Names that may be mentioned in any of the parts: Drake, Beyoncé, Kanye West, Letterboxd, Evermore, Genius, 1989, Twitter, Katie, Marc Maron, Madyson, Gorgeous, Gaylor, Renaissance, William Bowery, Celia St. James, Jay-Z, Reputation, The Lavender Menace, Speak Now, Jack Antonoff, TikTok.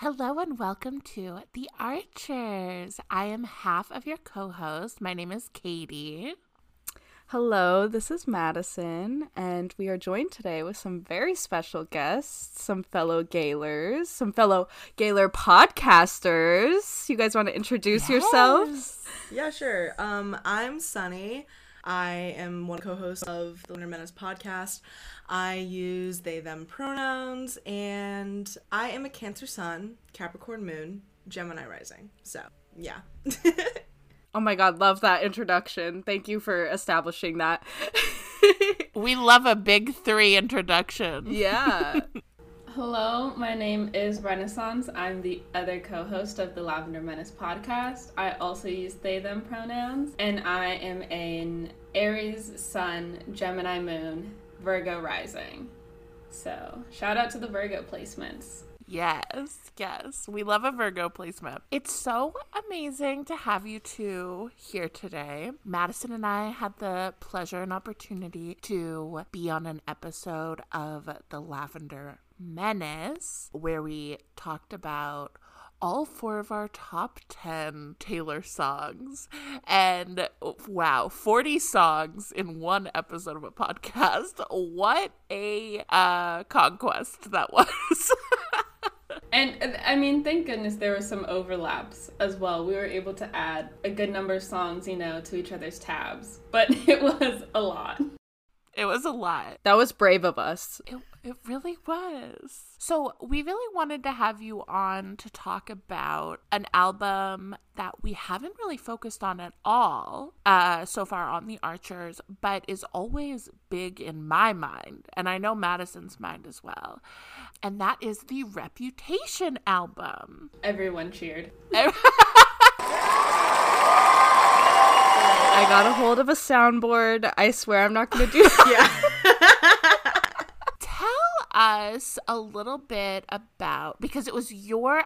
Hello and welcome to The Archers. I am half of your co-host. My name is Katie. Hello, this is Madyson, and we are joined today with some very special guests, some fellow Gaylors, some fellow Gaylor podcasters. You guys want to introduce yourselves? Yeah, sure. I'm Sunny. I am one co-host of the Lavender Menace podcast. I use they, them pronouns, and I am a Cancer sun, Capricorn moon, Gemini rising. So, yeah. Oh my God, love that introduction. Thank you for establishing that. We love a big three introduction. Yeah. Hello, my name is Renaissance. I'm the other co-host of the Lavender Menace podcast. I also use they, them pronouns, and I am an Aries sun, Gemini moon, Virgo rising. So shout out to the Virgo placements. Yes. We love a Virgo placement. It's so amazing to have you two here today. Madyson and I had the pleasure and opportunity to be on an episode of The Lavender Menace, where we talked about all four of our top 10 Taylor songs. And wow, 40 songs in one episode of a podcast. What a conquest that was. And, I mean, thank goodness there were some overlaps as well. We were able to add a good number of songs, you know, to each other's tabs. But it was a lot. It was a lot. That was brave of us. It really was. So we really wanted to have you on to talk about an album that we haven't really focused on at all so far on The Archers, but is always big in my mind, and I know Madyson's mind as well, and that is the Reputation album. Everyone cheered. I got a hold of a soundboard. I swear I'm not going to do that. Yeah. Us a little bit about, because I think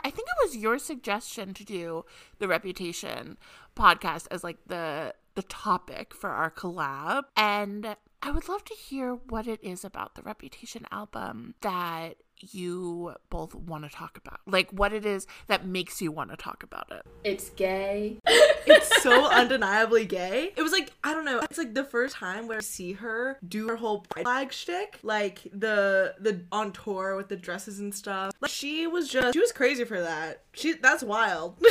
it was your suggestion to do the Reputation podcast as like the topic for our collab, and I would love to hear what it is about the Reputation album that you both want to talk about, like what it is that makes you want to talk about it. It's gay. It's so undeniably gay. It was like, I don't know, it's like the first time where I see her do her whole pride flag shtick, like the on tour with the dresses and stuff. Like she was crazy for that. That's wild.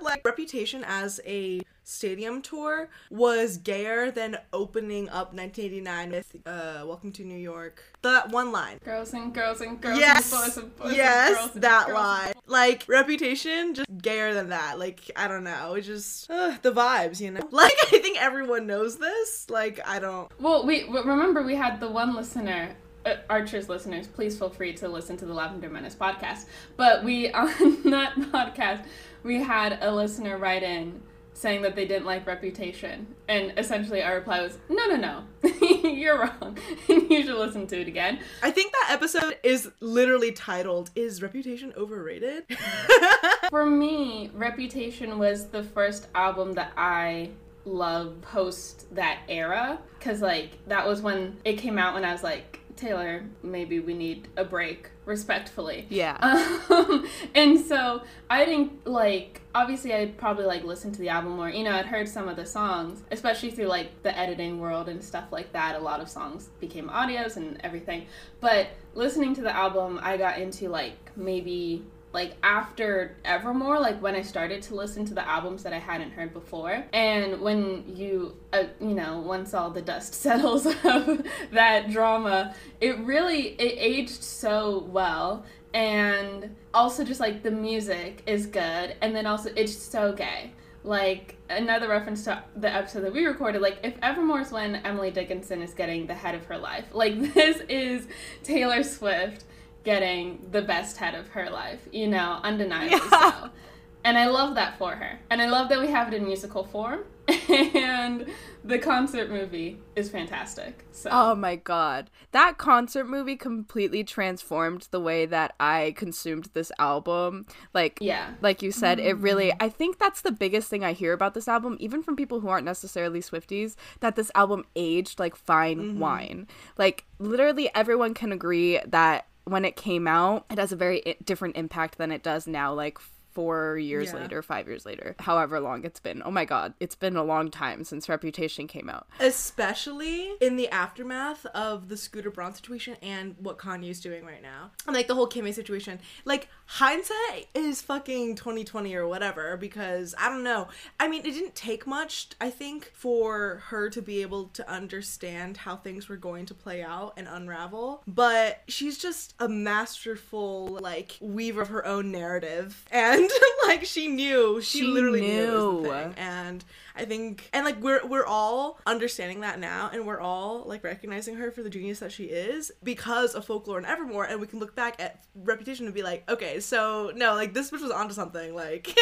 Like Reputation as a stadium tour was gayer than opening up 1989 with Welcome to New York. That one line. Girls and girls and girls, yes, and boys and boys, yes, and girls. Yes, that girls line. Like Reputation, just gayer than that. Like, I don't know. It's just the vibes, you know? Like, I think everyone knows this. Like, I don't. Well, we had the one listener. Archers listeners, please feel free to listen to the Lavender Menace podcast. But on that podcast, we had a listener write in saying that they didn't like Reputation. And essentially our reply was, no, you're wrong. You should listen to it again. I think that episode is literally titled, Is Reputation Overrated? For me, Reputation was the first album that I loved post that era. Because, like, that was when it came out when I was like, Taylor, maybe we need a break, respectfully. Yeah. And so I didn't, like, obviously I'd probably, like, listen to the album more. You know, I'd heard some of the songs, especially through, like, the editing world and stuff like that. A lot of songs became audios and everything. But listening to the album, I got into, like, maybe, like, after Evermore, like, when I started to listen to the albums that I hadn't heard before. And when you, you know, once all the dust settles of that drama, it aged so well. And also just, like, the music is good. And then also, it's so gay. Like, another reference to the episode that we recorded, like, if Evermore's when Emily Dickinson is getting the head of her life, like, this is Taylor Swift getting the best head of her life, you know, undeniably so. And I love that for her. And I love that we have it in musical form. And the concert movie is fantastic. So. Oh my God. That concert movie completely transformed the way that I consumed this album. Like, yeah. Like you said, It really, I think that's the biggest thing I hear about this album, even from people who aren't necessarily Swifties, that this album aged like fine wine. Like, literally everyone can agree that when it came out, it has a very different impact than it does now, like 4 years later, 5 years later, however long it's been. Oh my God, it's been a long time since Reputation came out. Especially in the aftermath of the Scooter Braun situation and what Kanye's doing right now. And like the whole Kimmy situation. Like hindsight is fucking 2020 or whatever, because I don't know. I mean, it didn't take much, I think, for her to be able to understand how things were going to play out and unravel. But she's just a masterful, like, weaver of her own narrative. And like she knew, she literally knew it was the thing. And I think, and like we're all understanding that now, and we're all like recognizing her for the genius that she is because of Folklore and Evermore, and we can look back at Reputation and be like, okay, so no, like this bitch was onto something, like.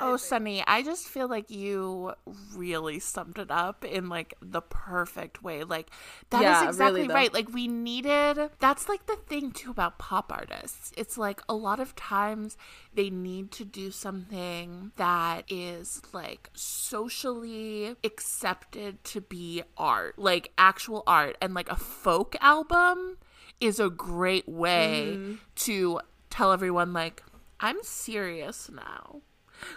Oh, Sunny, I just feel like you really summed it up in, like, the perfect way. Like, that is exactly really, right. Like, we needed... That's, like, the thing, too, about pop artists. It's, like, a lot of times they need to do something that is, like, socially accepted to be art. Like, actual art. And, like, a folk album is a great way to tell everyone, like, I'm serious now.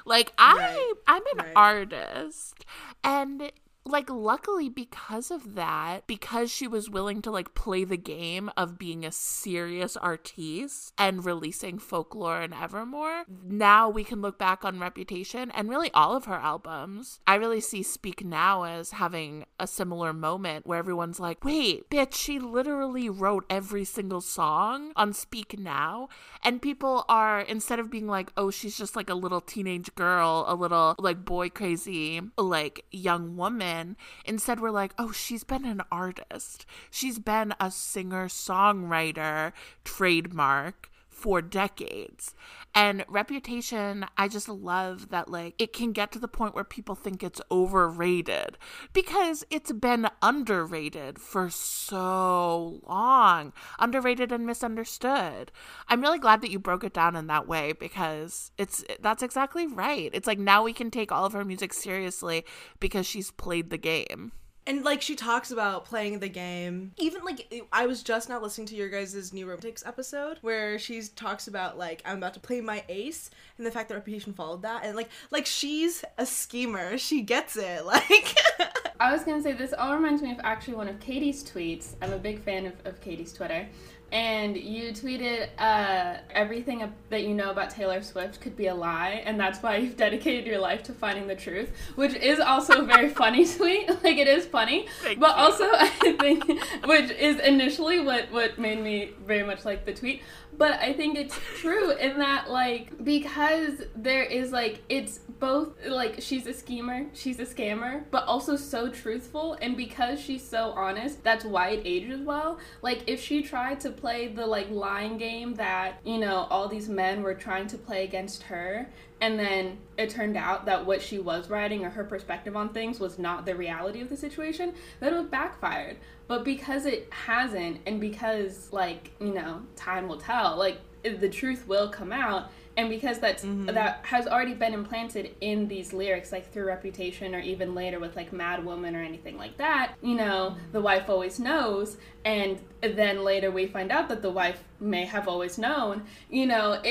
Like, I'm an artist, and, like, luckily because of that, because she was willing to, like, play the game of being a serious artiste and releasing Folklore and Evermore, now we can look back on Reputation and really all of her albums. I really see Speak Now as having a similar moment where everyone's like, wait, bitch, she literally wrote every single song on Speak Now, and people are, instead of being like, oh, she's just, like, a little teenage girl, a little, like, boy crazy, like, young woman, instead we're like, oh, she's been an artist. She's been a singer-songwriter trademark for decades. And Reputation, I just love that, like, it can get to the point where people think it's overrated because it's been underrated for so long. Underrated and misunderstood. I'm really glad that you broke it down in that way, because that's exactly right. It's like, now we can take all of her music seriously because she's played the game. And, like, she talks about playing the game. Even, like, I was just now listening to your guys' New Romantics episode where she talks about, like, I'm about to play my ace, and the fact that Reputation followed that. And, like she's a schemer. She gets it. Like... I was gonna say, this all reminds me of actually one of Katie's tweets. I'm a big fan of Katie's Twitter. And you tweeted, everything that you know about Taylor Swift could be a lie, and that's why you've dedicated your life to finding the truth, which is also a very funny tweet. Like, it is funny. Thank you. Also, I think, which is initially what made me very much like the tweet, but I think it's true in that, like, because there is, like, it's both, like, she's a schemer, she's a scammer, but also so truthful, and because she's so honest, that's why it ages well. Like, if she tried to play the, like, lying game that, you know, all these men were trying to play against her, and then it turned out that what she was writing or her perspective on things was not the reality of the situation, that it would backfired. But because it hasn't, and because, like, you know, time will tell, like, the truth will come out, and because that's that has already been implanted in these lyrics, like through Reputation or even later with, like, Mad Woman or anything like that, you know, the wife always knows, and then later we find out that the wife may have always known, you know,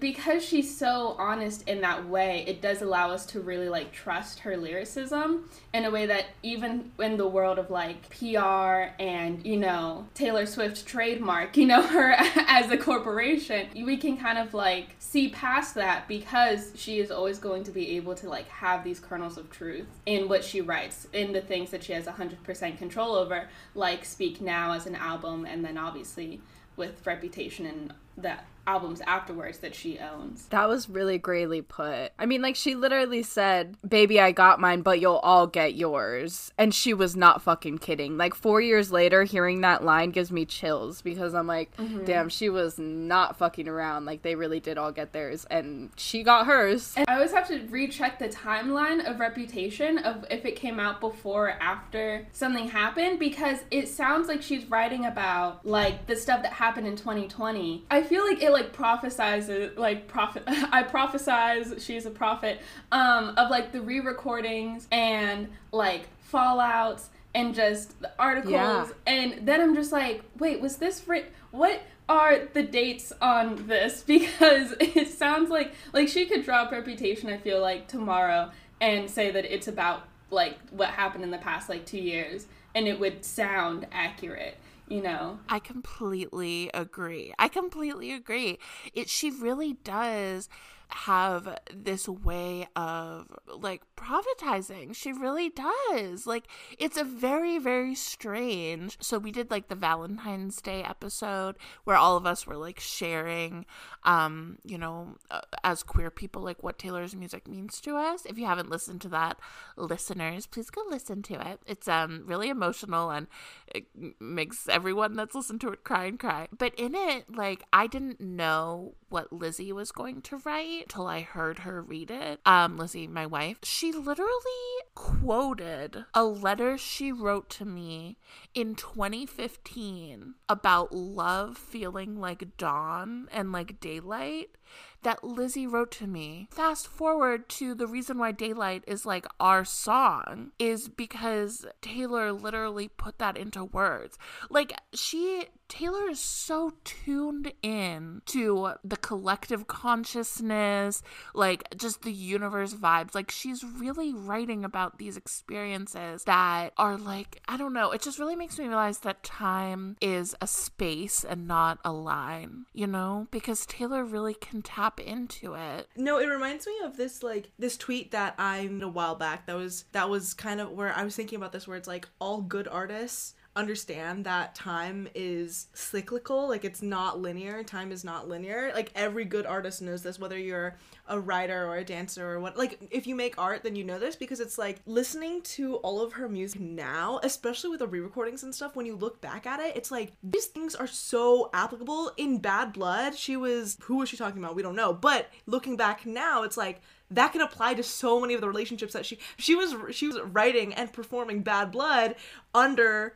because she's so honest in that way, it does allow us to really, like, trust her lyricism in a way that even in the world of, like, PR and, you know, Taylor Swift trademark, you know, her as a corporation, we can kind of, like, see past that because she is always going to be able to, like, have these kernels of truth in what she writes, in the things that she has 100% control over, like Speak Now as an album, and then obviously with Reputation and the albums afterwards that she owns. That was really greatly put. I mean, like, she literally said, baby, I got mine, but you'll all get yours. And she was not fucking kidding. Like, 4 years later, hearing that line gives me chills because I'm like, damn, she was not fucking around. Like, they really did all get theirs, and she got hers. And I always have to recheck the timeline of Reputation, of if it came out before or after something happened, because it sounds like she's writing about, like, the stuff that happened in 2020. I feel like it, like, prophesizes, like, I prophesize, she's a prophet, of, like, the re-recordings and, like, fallouts and just the articles. Yeah. And then I'm just like, wait, was this written? What are the dates on this? Because it sounds like she could drop Reputation, I feel like, tomorrow and say that it's about, like, what happened in the past, like, 2 years. And it would sound accurate, you know? I completely agree. She really does have this way of, like, prophetizing. She really does. Like, it's a very, very strange. So we did, like, the Valentine's Day episode where all of us were, like, sharing, you know, as queer people, like, what Taylor's music means to us. If you haven't listened to that, listeners, please go listen to it. It's really emotional, and it makes everyone that's listened to it cry and cry. But in it, like, I didn't know what Lizzie was going to write till I heard her read it. Lizzie, my wife, she literally quoted a letter she wrote to me in 2015 about love feeling like dawn and like daylight that Lizzie wrote to me. Fast forward to the reason why Daylight is like our song is because Taylor literally put that into words. Like, Taylor is so tuned in to the collective consciousness, like just the universe vibes. Like, she's really writing about these experiences that are like, I don't know, it just really makes me realize that time is a space and not a line, you know, because Taylor really can tap into it. No, it reminds me of this, like, this tweet that I made a while back that was kind of where I was thinking about this, where it's like all good artists understand that time is cyclical, like it's not linear. Time is not linear. Like, every good artist knows this, whether you're a writer or a dancer or what. Like, if you make art, then you know this, because it's like listening to all of her music now, especially with the re-recordings and stuff, when you look back at it, it's like these things are so applicable. In Bad Blood, who was she talking about? We don't know. But looking back now, it's like that can apply to so many of the relationships that she was writing and performing Bad Blood under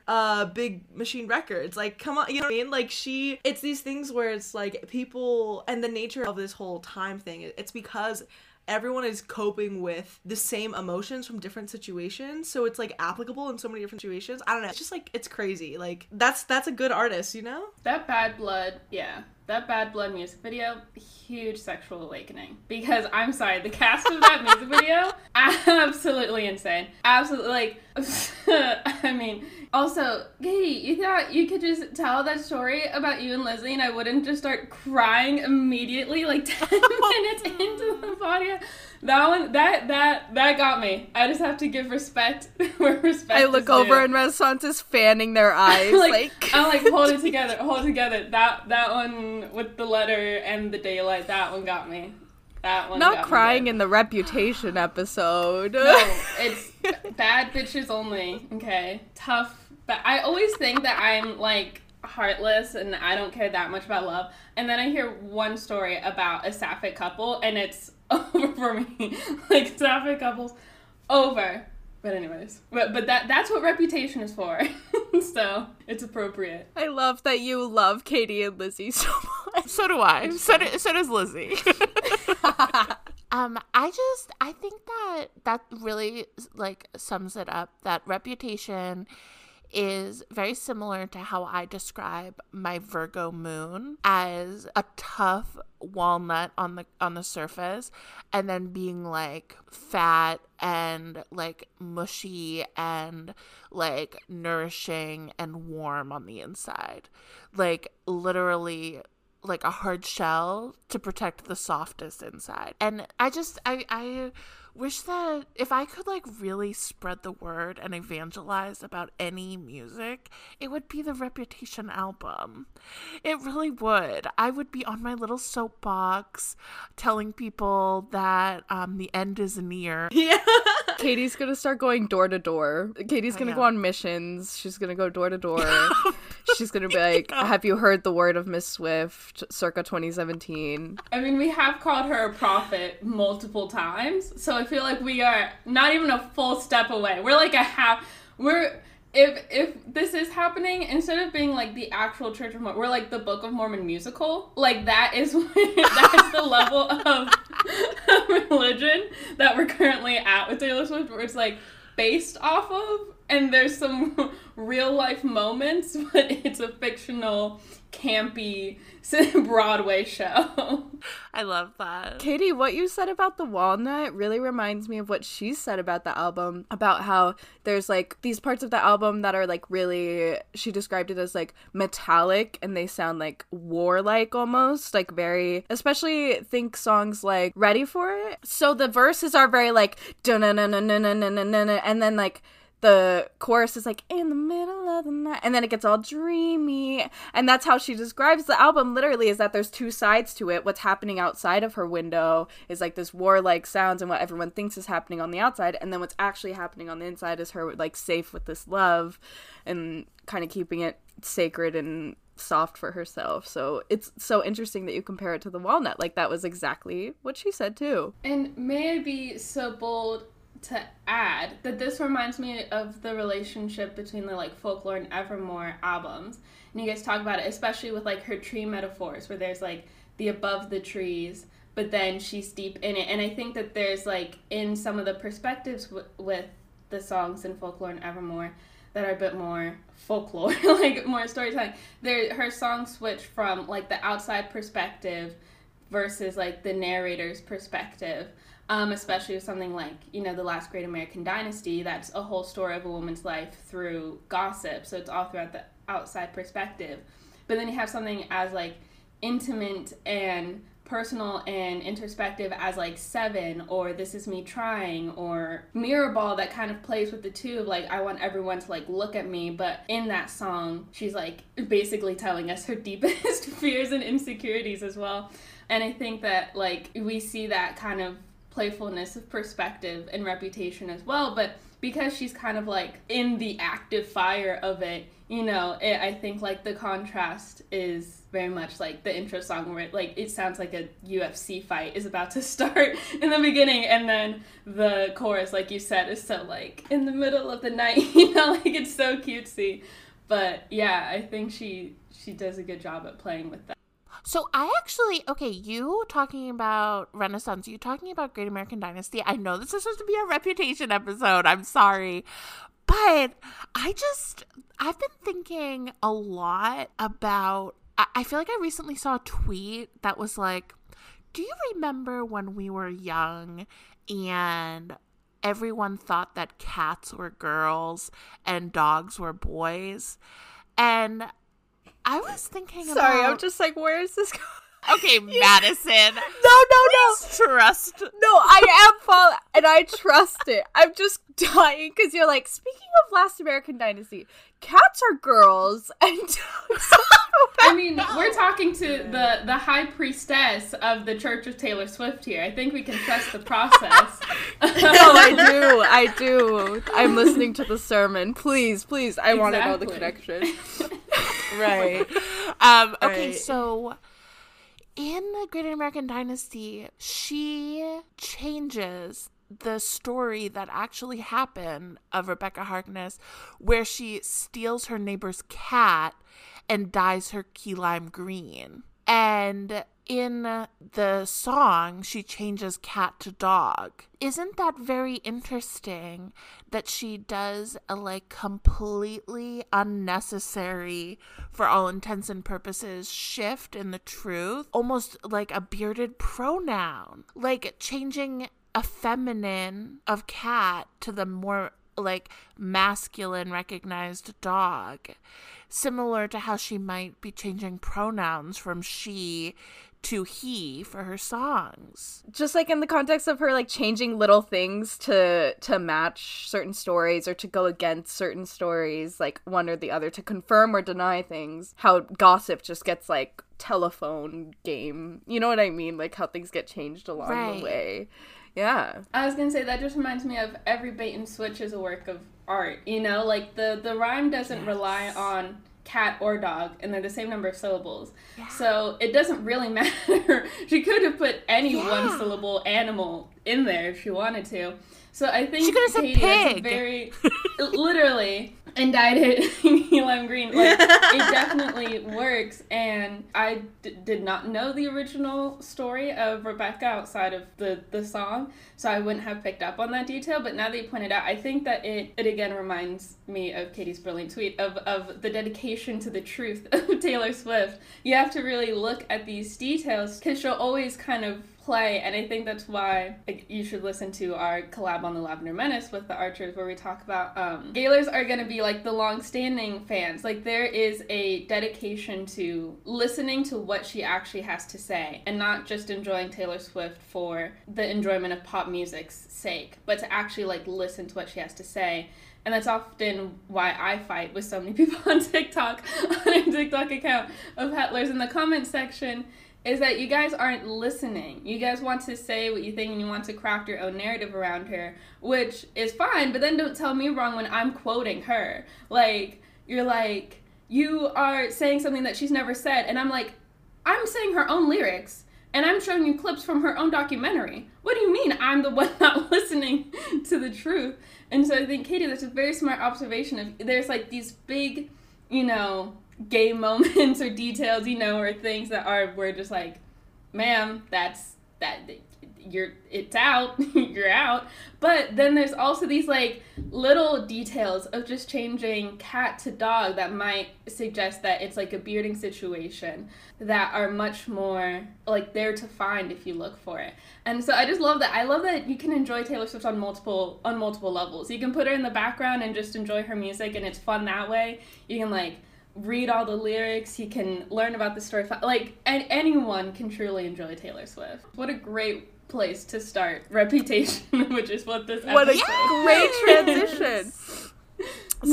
Big Machine Records. Like, come on, you know what I mean? Like, it's these things where it's like people, and the nature of this whole time thing, it's because everyone is coping with the same emotions from different situations, so it's like applicable in so many different situations. I don't know, it's just like, it's crazy. Like, that's a good artist, you know? That Bad Blood music video, huge sexual awakening. Because, I'm sorry, the cast of that music video, absolutely insane. Absolutely, like, I mean, also, Katie, you thought you could just tell that story about you and Lizzie and I wouldn't just start crying immediately, like, 10 minutes into the podcast? That one, that got me. I just have to give respect where respect is due. I look over and Renaissance is fanning their eyes. like I'm like, hold it together. That one with the letter and the daylight, that one got me. That one not got crying me in the Reputation episode. No, it's bad bitches only. Okay, tough. But I always think that I'm like heartless and I don't care that much about love. And then I hear one story about a sapphic couple, and it's over for me. Like, sapphic couples, over. But anyways, but that's what Reputation is for, so it's appropriate. I love that you love Katie and Lizzie so much. So do I. So does Lizzie. I think that really, like, sums it up, that Reputation is very similar to how I describe my Virgo moon, as a tough walnut on the surface, and then being like fat and like mushy and like nourishing and warm on the inside, like literally like a hard shell to protect the softest inside. And I wish that if I could like really spread the word and evangelize about any music, it would be the Reputation album. It really would. I would be on my little soapbox telling people that the end is near. Yeah. Katie's gonna start going door to door. Katie's gonna go on missions. She's gonna go door to door. She's gonna be like, have you heard the word of Miss Swift circa 2017? I mean, we have called her a prophet multiple times, so I feel like we are not even a full step away. We're like if this is happening, instead of being like the actual Church of Mormon, we're like the Book of Mormon musical. Like, that's the level of religion that we're currently at with Taylor Swift, where it's like, based off of, and there's some real life moments, but it's a fictional, campy Broadway show. I love that. Katie, what you said about the walnut really reminds me of what she said about the album, about how there's like these parts of the album that are like really, she described it as like metallic and they sound like warlike almost, like very, especially think songs like Ready For It. So the verses are very like dun-na-na-na-na-na-na-na-na, and then like the chorus is like, in the middle of the night, and then it gets all dreamy. And that's how she describes the album, literally, is that there's two sides to it. What's happening outside of her window is like this warlike sounds and what everyone thinks is happening on the outside, and then what's actually happening on the inside is her like safe with this love and kind of keeping it sacred and soft for herself. So it's so interesting that you compare it to the walnut. Like, that was exactly what she said too. And may I be so bold to add that this reminds me of the relationship between the like Folklore and Evermore albums, and you guys talk about it especially with like her tree metaphors, where there's like the above the trees, but then she's deep in it. And I think that there's like in some of the perspectives with the songs in Folklore and Evermore that are a bit more folklore, like more storytelling, there her songs switch from like the outside perspective versus like the narrator's perspective. Especially with something like, you know, The Last Great American Dynasty, that's a whole story of a woman's life through gossip, so it's all throughout the outside perspective. But then you have something as, like, intimate and personal and introspective as, like, Seven, or This Is Me Trying, or Mirror Ball, that kind of plays with the two of, like, I want everyone to, like, look at me, but in that song, she's, like, basically telling us her deepest fears and insecurities as well. And I think that, like, we see that kind of playfulness of perspective and Reputation as well, but because she's kind of like in the active fire of it, you know, I think like the contrast is very much like the intro song where it, like, it sounds like a UFC fight is about to start in the beginning, and then the chorus, like you said, is so like in the middle of the night, you know, like it's so cutesy. But yeah, I think she does a good job at playing with that. So I actually, okay, you talking about Renaissance, you talking about Great American Dynasty, I know this is supposed to be a Reputation episode, I'm sorry, but I've been thinking a lot about, I feel like I recently saw a tweet that was like, do you remember when we were young and everyone thought that cats were girls and dogs were boys? And I was thinking about... Sorry, I'm just like, where is this going? Okay, Madyson. No. Trust. No, I am following, and I trust it. I'm just dying, because you're like, speaking of Last American Dynasty, cats are girls, and dogs I mean, we're talking to the high priestess of the Church of Taylor Swift here. I think we can trust the process. No, I do. I'm listening to the sermon. Please, I want to know the connection. Right. Okay, right. So in the Great American Dynasty, she changes the story that actually happened of Rebecca Harkness, where she steals her neighbor's cat and dyes her key lime green. And in the song, she changes cat to dog. Isn't that very interesting that she does a like completely unnecessary, for all intents and purposes, shift in the truth? Almost like a bearded pronoun. Like changing a feminine of cat to the more like masculine recognized dog, similar to how she might be changing pronouns from she to he for her songs. Just like in the context of her like changing little things to match certain stories or to go against certain stories, like one or the other, to confirm or deny things, how gossip just gets like telephone game, you know what I mean, like how things get changed along the way. Yeah. I was going to say, that just reminds me of every bait and switch is a work of art, you know? Like, the rhyme doesn't rely on cat or dog, and they're the same number of syllables. Yeah. So it doesn't really matter. She could have put any one-syllable animal in there if she wanted to. So I think she could have said pig. Is very... literally. and dyed it lime green. Like, it definitely works. And I did not know the original story of Rebecca outside of the song, so I wouldn't have picked up on that detail. But now that you pointed out, I think that it again reminds me of Katie's brilliant tweet of the dedication to the truth of Taylor Swift. You have to really look at these details because she'll always kind of play, and I think that's why you should listen to our collab on The Lavender Menace with The Archers, where we talk about Gaylors are going to be like the long-standing fans. Like, there is a dedication to listening to what she actually has to say and not just enjoying Taylor Swift for the enjoyment of pop music's sake, but to actually like listen to what she has to say. And that's often why I fight with so many people on TikTok, on a TikTok account of Hetlers in the comment section, is that you guys aren't listening. You guys want to say what you think and you want to craft your own narrative around her, which is fine, but then don't tell me wrong when I'm quoting her. Like, you're like, you are saying something that she's never said, and I'm like, I'm saying her own lyrics, and I'm showing you clips from her own documentary. What do you mean I'm the one not listening to the truth? And so I think, Katie, that's a very smart observation of, there's like these big, you know, gay moments or details, you know, or things that are, we're just like, ma'am, it's out, you're out. But then there's also these like little details of just changing cat to dog that might suggest that it's like a bearding situation that are much more like there to find if you look for it. And so I just love that. I love that you can enjoy Taylor Swift on multiple levels. You can put her in the background and just enjoy her music, and it's fun that way. You can like read all the lyrics, you can learn about the story, like, and anyone can truly enjoy Taylor Swift. What a great place to start Reputation, which is what this episode is. What a great transition.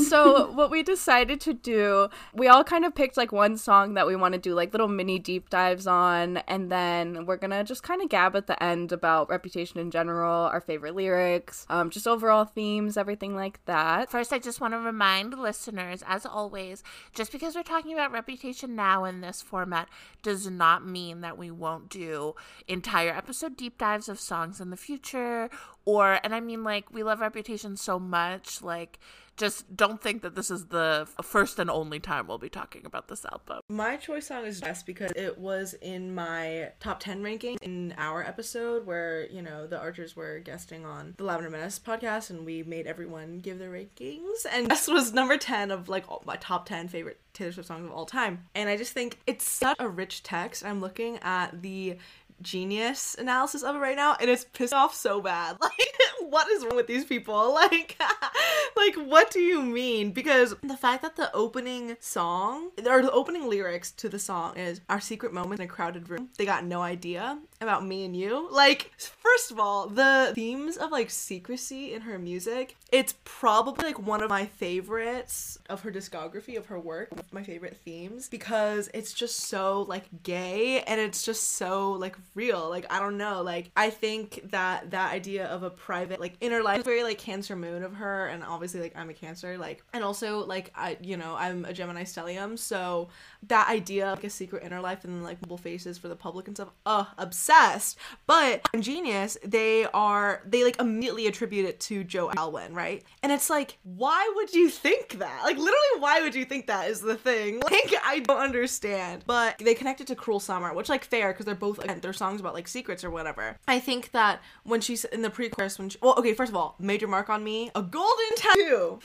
So what we decided to do, we all kind of picked like one song that we want to do like little mini deep dives on, and then we're gonna just kind of gab at the end about Reputation in general, our favorite lyrics, just overall themes, everything like that. First, I just want to remind listeners, as always, just because we're talking about Reputation now in this format does not mean that we won't do entire episode deep dives of songs in the future, or, and I mean, like, we love Reputation so much, like, just don't think that this is the first and only time we'll be talking about this album. My choice song is Dress because it was in my top 10 ranking in our episode where, you know, the Archers were guesting on the Lavender Menace podcast and we made everyone give their rankings. And Dress was number 10 of, like, all my top 10 favorite Taylor Swift songs of all time. And I just think it's such a rich text. I'm looking at the Genius analysis of it right now, and it's pissed off so bad. Like, what is wrong with these people? Like, like, what do you mean? Because the fact that the opening song, or the opening lyrics to the song is, our secret moment in a crowded room, they got no idea about me and you. Like, first of all, the themes of, like, secrecy in her music, it's probably, like, one of my favorites of her discography, of her work, one of my favorite themes, because it's just so, like, gay, and it's just so, like, real. Like, I don't know, like, I think that that idea of a private, like, inner life is very, like, Cancer moon of her, and obviously, like, I'm a Cancer, like, and also, like, I, you know, I'm a Gemini stellium, so that idea of, like, a secret inner life and, like, multiple faces for the public and stuff, obsessed. But on Genius, they like immediately attribute it to Joe Alwyn, right? And it's like, why would you think that? Like, literally, why would you think that is the thing? Like, I don't understand. But they connect it to Cruel Summer, which, like, fair, because they're both, like, their songs about, like, secrets or whatever. I think that when she's in the pre-chorus, when she, well, okay, first of all, major mark on me, a golden tattoo.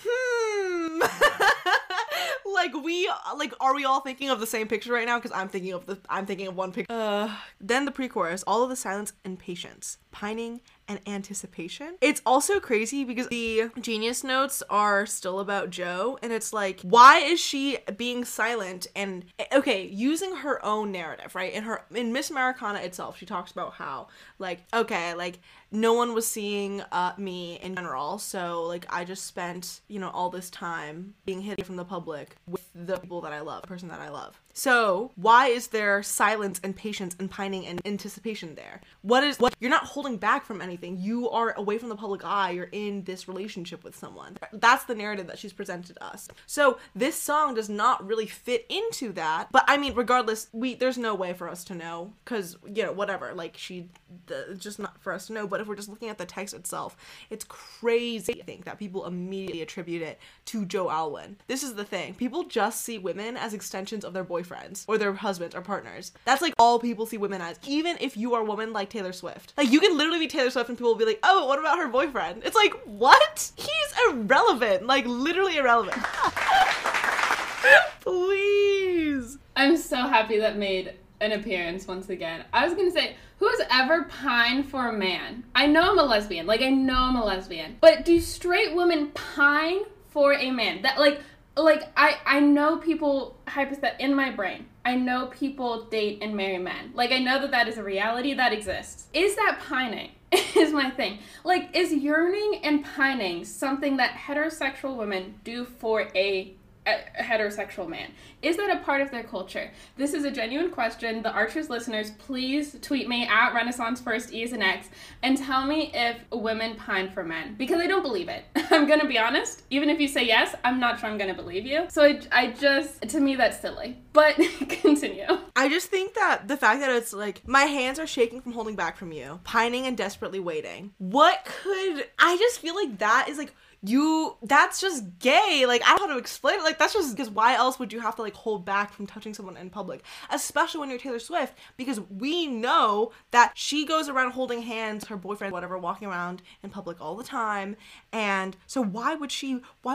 Like, we, like, are we all thinking of the same picture right now? Because I'm thinking of one picture. Then the pre-chorus, all of the silence and patience, pining and anticipation. It's also crazy because the Genius notes are still about Joe, and it's like, why is she being silent? And okay, using her own narrative, right? In Miss Americana itself, she talks about how, like, okay, like, no one was seeing me in general, so, like, I just spent, you know, all this time being hidden from the public with the people that I love, the person that I love. So why is there silence and patience and pining and anticipation there? What you're not holding back from anything. You are away from the public eye. You're in this relationship with someone. That's the narrative that she's presented us. So this song does not really fit into that. But I mean, regardless, there's no way for us to know, because, you know, whatever, like, it's just not for us to know. But if we're just looking at the text itself, it's crazy, I think, that people immediately attribute it to Joe Alwyn. This is the thing. People just see women as extensions of their boyfriends or their husbands or partners. That's like all people see women as, even if you are a woman like Taylor Swift. Like, you can literally be Taylor Swift and people will be like, oh, what about her boyfriend? It's like, what? He's irrelevant. Like, literally irrelevant. Please. I'm so happy that made an appearance once again. I was gonna say, who's ever pined for a man? I know I'm a lesbian. Like, I know I'm a lesbian. But do straight women pine for a man? That, like, I know people, in my brain, I know people date and marry men. Like, I know that is a reality that exists. Is that pining? Is my thing. Like, is yearning and pining something that heterosexual women do for a heterosexual man? Is that a part of their culture? This is a genuine question. The Archers listeners, please tweet me at Renaissance First E's and X and tell me if women pine for men, because I don't believe it. I'm gonna be honest. Even if you say yes, I'm not sure I'm gonna believe you. So to me, that's silly. But continue. I just think that the fact that it's like, my hands are shaking from holding back from you, pining and desperately waiting. I just feel like that is like, that's just gay. Like, I don't know how to explain it. Like, that's just, because why else would you have to, like, hold back from touching someone in public? Especially when you're Taylor Swift, because we know that she goes around holding hands, her boyfriend, whatever, walking around in public all the time. And so why would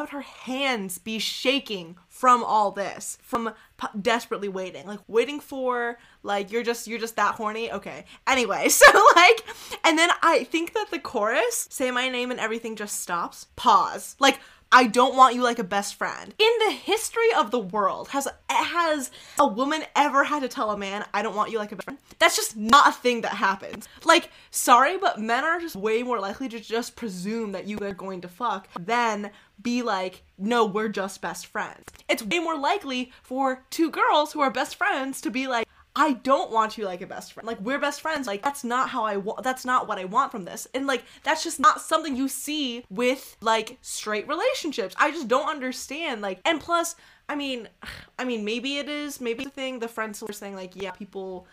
her hands be shaking from all this? From desperately waiting? Like, waiting for, like, you're just that horny? Okay. Anyway, so, like, and then I think that the chorus, say my name and everything just stops. Pause. Like, I don't want you like a best friend. In the history of the world, has a woman ever had to tell a man, I don't want you like a best friend? That's just not a thing that happens. Like, sorry, but men are just way more likely to just presume that you are going to fuck than be like, no, we're just best friends. It's way more likely for two girls who are best friends to be like, I don't want you like a best friend. Like, we're best friends. Like, that's not how that's not what I want from this. And, like, that's just not something you see with, like, straight relationships. I just don't understand. Like, and plus, I mean, maybe it is, maybe the thing, the friends were saying, like, yeah, people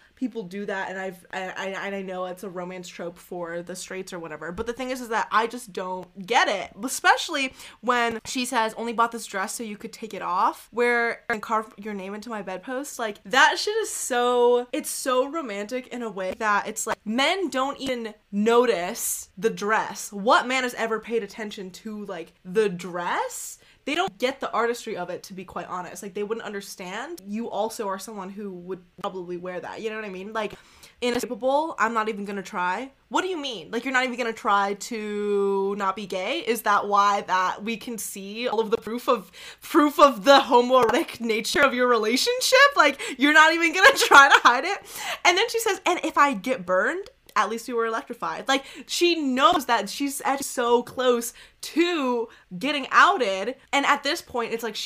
do that, and I know it's a romance trope for the straights or whatever, but the thing is that I just don't get it, especially when she says, only bought this dress so you could take it off, where, and carve your name into my bedpost. Like, that shit is so, it's so romantic in a way that it's like, men don't even notice the dress. What man has ever paid attention to, like, the dress? They don't get the artistry of it, to be quite honest. Like, they wouldn't understand. You also are someone who would probably wear that. You know what I mean? Like, inescapable, I'm not even gonna try. What do you mean? Like, you're not even gonna try to not be gay? Is that why that we can see all of the proof of the homoerotic nature of your relationship? Like, you're not even gonna try to hide it? And then she says, and if I get burned, at least we were electrified. Like, she knows that she's so close to getting outed, and at this point, it's like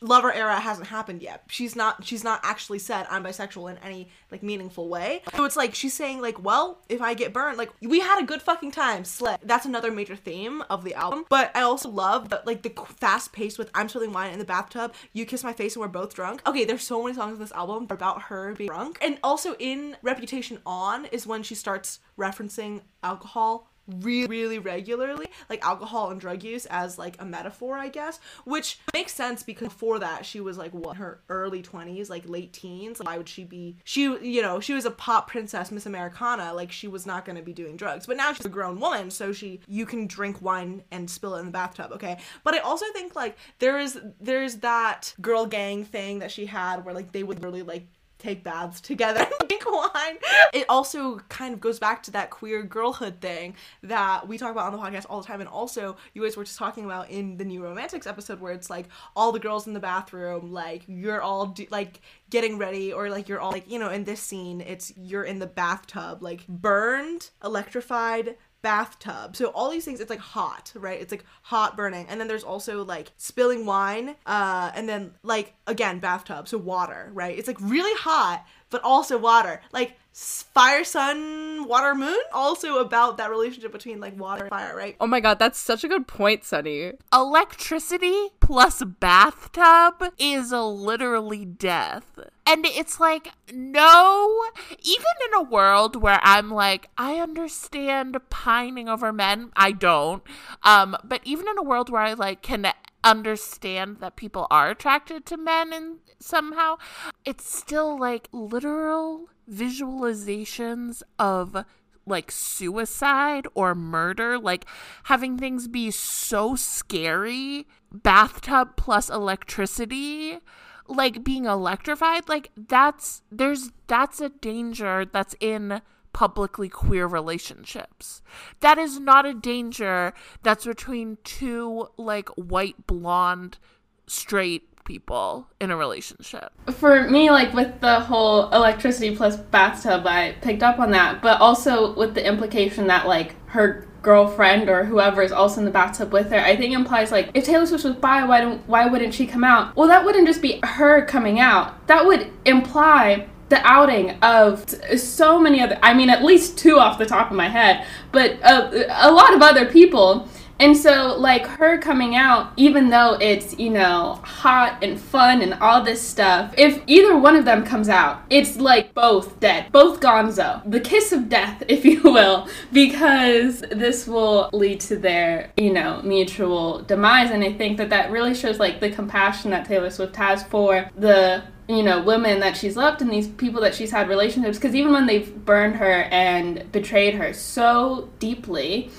Lover era hasn't happened yet. She's not actually said, I'm bisexual in any, like, meaningful way. So it's like, she's saying, like, well, if I get burned, like, we had a good fucking time, slay. That's another major theme of the album, but I also love that, like, the fast pace with I'm spilling wine in the bathtub, you kiss my face and we're both drunk. Okay, there's so many songs in this album about her being drunk, and also in Reputation On is when she starts referencing alcohol really, really regularly, like alcohol and drug use as, like, a metaphor, I guess, which makes sense, because before that she was, like, what, in her early 20s, like, late teens. Like, why would she was a pop princess, Miss Americana, like, she was not going to be doing drugs, but now she's a grown woman, so you can drink wine and spill it in the bathtub, okay? But I also think, like, there's that girl gang thing that she had where, like, they would really, like, take baths together and drink wine. It also kind of goes back to that queer girlhood thing that we talk about on the podcast all the time, and also you guys were just talking about in the New Romantics episode, where it's like all the girls in the bathroom, like, you're all like getting ready, or like you're all like, you know, in this scene, it's you're in the bathtub, like, burned, electrified, bathtub. So all these things, it's like hot, right? It's like hot burning. And then there's also like spilling wine, and then like, again, bathtub, so water, right? It's like really hot, but also water. Like fire, sun, water, moon, also about that relationship between like water and fire, right? Oh my god, that's such a good point, Sunny. Electricity plus bathtub is literally death. And it's like, no, even in a world where I'm like, I understand pining over men. I don't. But even in a world where I like can understand that people are attracted to men and somehow, it's still like literal visualizations of like suicide or murder, like having things be so scary, bathtub plus electricity, like being electrified, like that's a danger that's in publicly queer relationships. That is not a danger that's between two like white blonde straight people in a relationship. For me, like with the whole electricity plus bathtub, I picked up on that, but also with the implication that like her girlfriend or whoever is also in the bathtub with her, I think implies like if Taylor Swift was bi, why wouldn't she come out? Well, that wouldn't just be her coming out. That would imply the outing of so many other, I mean, at least two off the top of my head, but a lot of other people. And so, like, her coming out, even though it's, you know, hot and fun and all this stuff, if either one of them comes out, it's, like, both dead. Both gonzo. The kiss of death, if you will, because this will lead to their, you know, mutual demise. And I think that that really shows, like, the compassion that Taylor Swift has for the, you know, women that she's loved and these people that she's had relationships. Because even when they've burned her and betrayed her so deeply,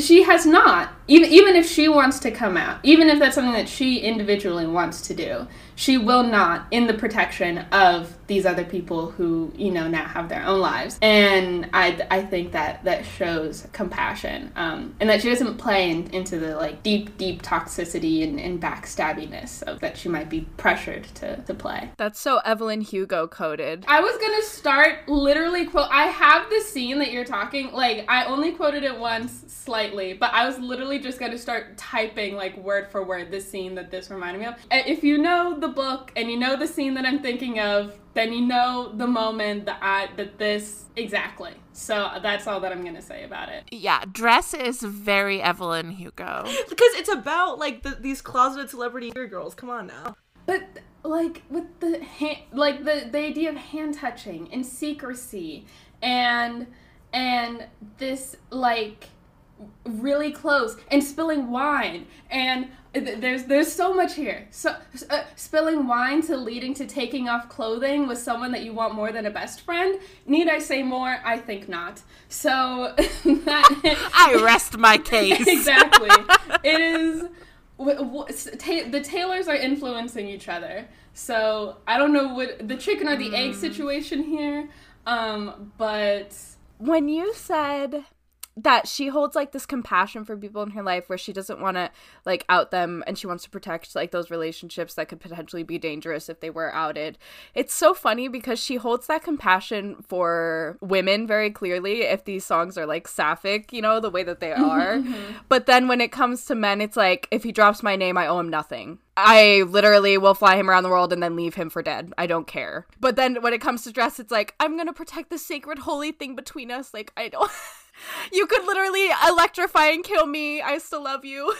she has not, even if she wants to come out, even if that's something that she individually wants to do, she will not, in the protection of these other people who, you know, now have their own lives. And I think that that shows compassion, and that she doesn't play into the, like, deep toxicity and backstabbiness of that she might be pressured to play. That's so Evelyn Hugo coded. I was gonna start literally quote, I have the scene that you're talking, like, I only quoted it once slightly, but I was literally just gonna start typing, like, word for word the scene that this reminded me of. If you know the book and you know the scene that I'm thinking of, then you know the moment that this, exactly. So that's all that I'm going to say about it. Yeah, Dress is very Evelyn Hugo. Because it's about, like, these closeted celebrity girls. Come on now. But, like, with the hand, like, the idea of hand-touching and secrecy and this, like, really close and spilling wine and there's so much here. So spilling wine to leading to taking off clothing with someone that you want more than a best friend. Need I say more? I think not. So that I rest my case. Exactly. It is the Taylors are influencing each other. So I don't know what the chicken or the egg situation here. But when you said that she holds, like, this compassion for people in her life where she doesn't want to, like, out them, and she wants to protect, like, those relationships that could potentially be dangerous if they were outed. It's so funny because she holds that compassion for women very clearly if these songs are, like, sapphic, you know, the way that they are. But then when it comes to men, it's like, if he drops my name, I owe him nothing. I literally will fly him around the world and then leave him for dead. I don't care. But then when it comes to Dress, it's like, I'm going to protect the sacred holy thing between us. Like, I don't... You could literally electrify and kill me. I still love you.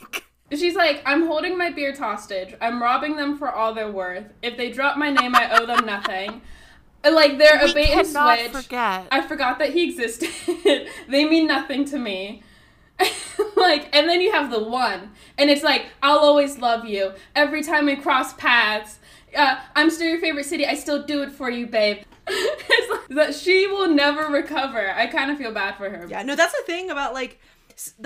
Like, she's like, I'm holding my beard hostage. I'm robbing them for all they're worth. If they drop my name, I owe them nothing. Like, they're a bait and switch. Forget. I forgot that he existed. They mean nothing to me. Like, and then you have the one. And it's like, I'll always love you. Every time we cross paths, I'm still your favorite city. I still do it for you, babe. It's like that she will never recover. I kind of feel bad for her. Yeah, no, that's the thing about, like,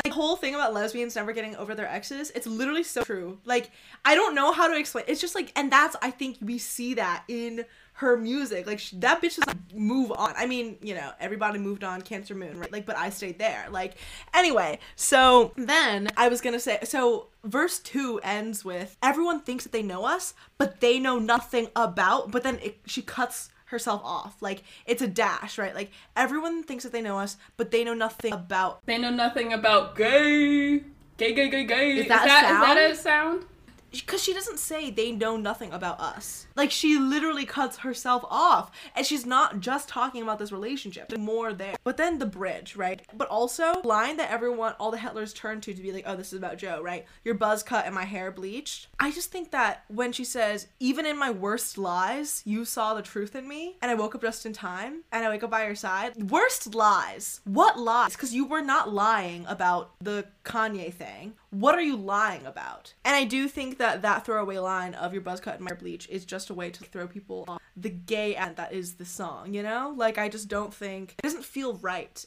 the whole thing about lesbians never getting over their exes. It's literally so true. Like, I don't know how to explain. It's just like, and that's, I think we see that in her music. Like, that bitch is like, move on. I mean, you know, everybody moved on, Cancer Moon, right? Like, but I stayed there. Like, anyway, so then I was gonna say, so verse 2 ends with, everyone thinks that they know us, but they know nothing about, but then she cuts herself off. Like, it's a dash, right? Like, everyone thinks that they know us, but they know nothing about... They know nothing about gay. Gay, gay, gay, gay. Is that a sound? Because she doesn't say they know nothing about us. Like, she literally cuts herself off. And she's not just talking about this relationship. There's more there. But then the bridge, right? But also, line that everyone, all the Hitlers turn to be like, oh, this is about Joe, right? Your buzz cut and my hair bleached. I just think that when she says, even in my worst lies, you saw the truth in me, and I woke up just in time, and I wake up by your side. Worst lies. What lies? Because you were not lying about the Kanye thing. What are you lying about? And I do think that throwaway line of your buzz cut and my bleach is just a way to throw people off the gay end that is the song, you know? Like, I just don't think... It doesn't feel right.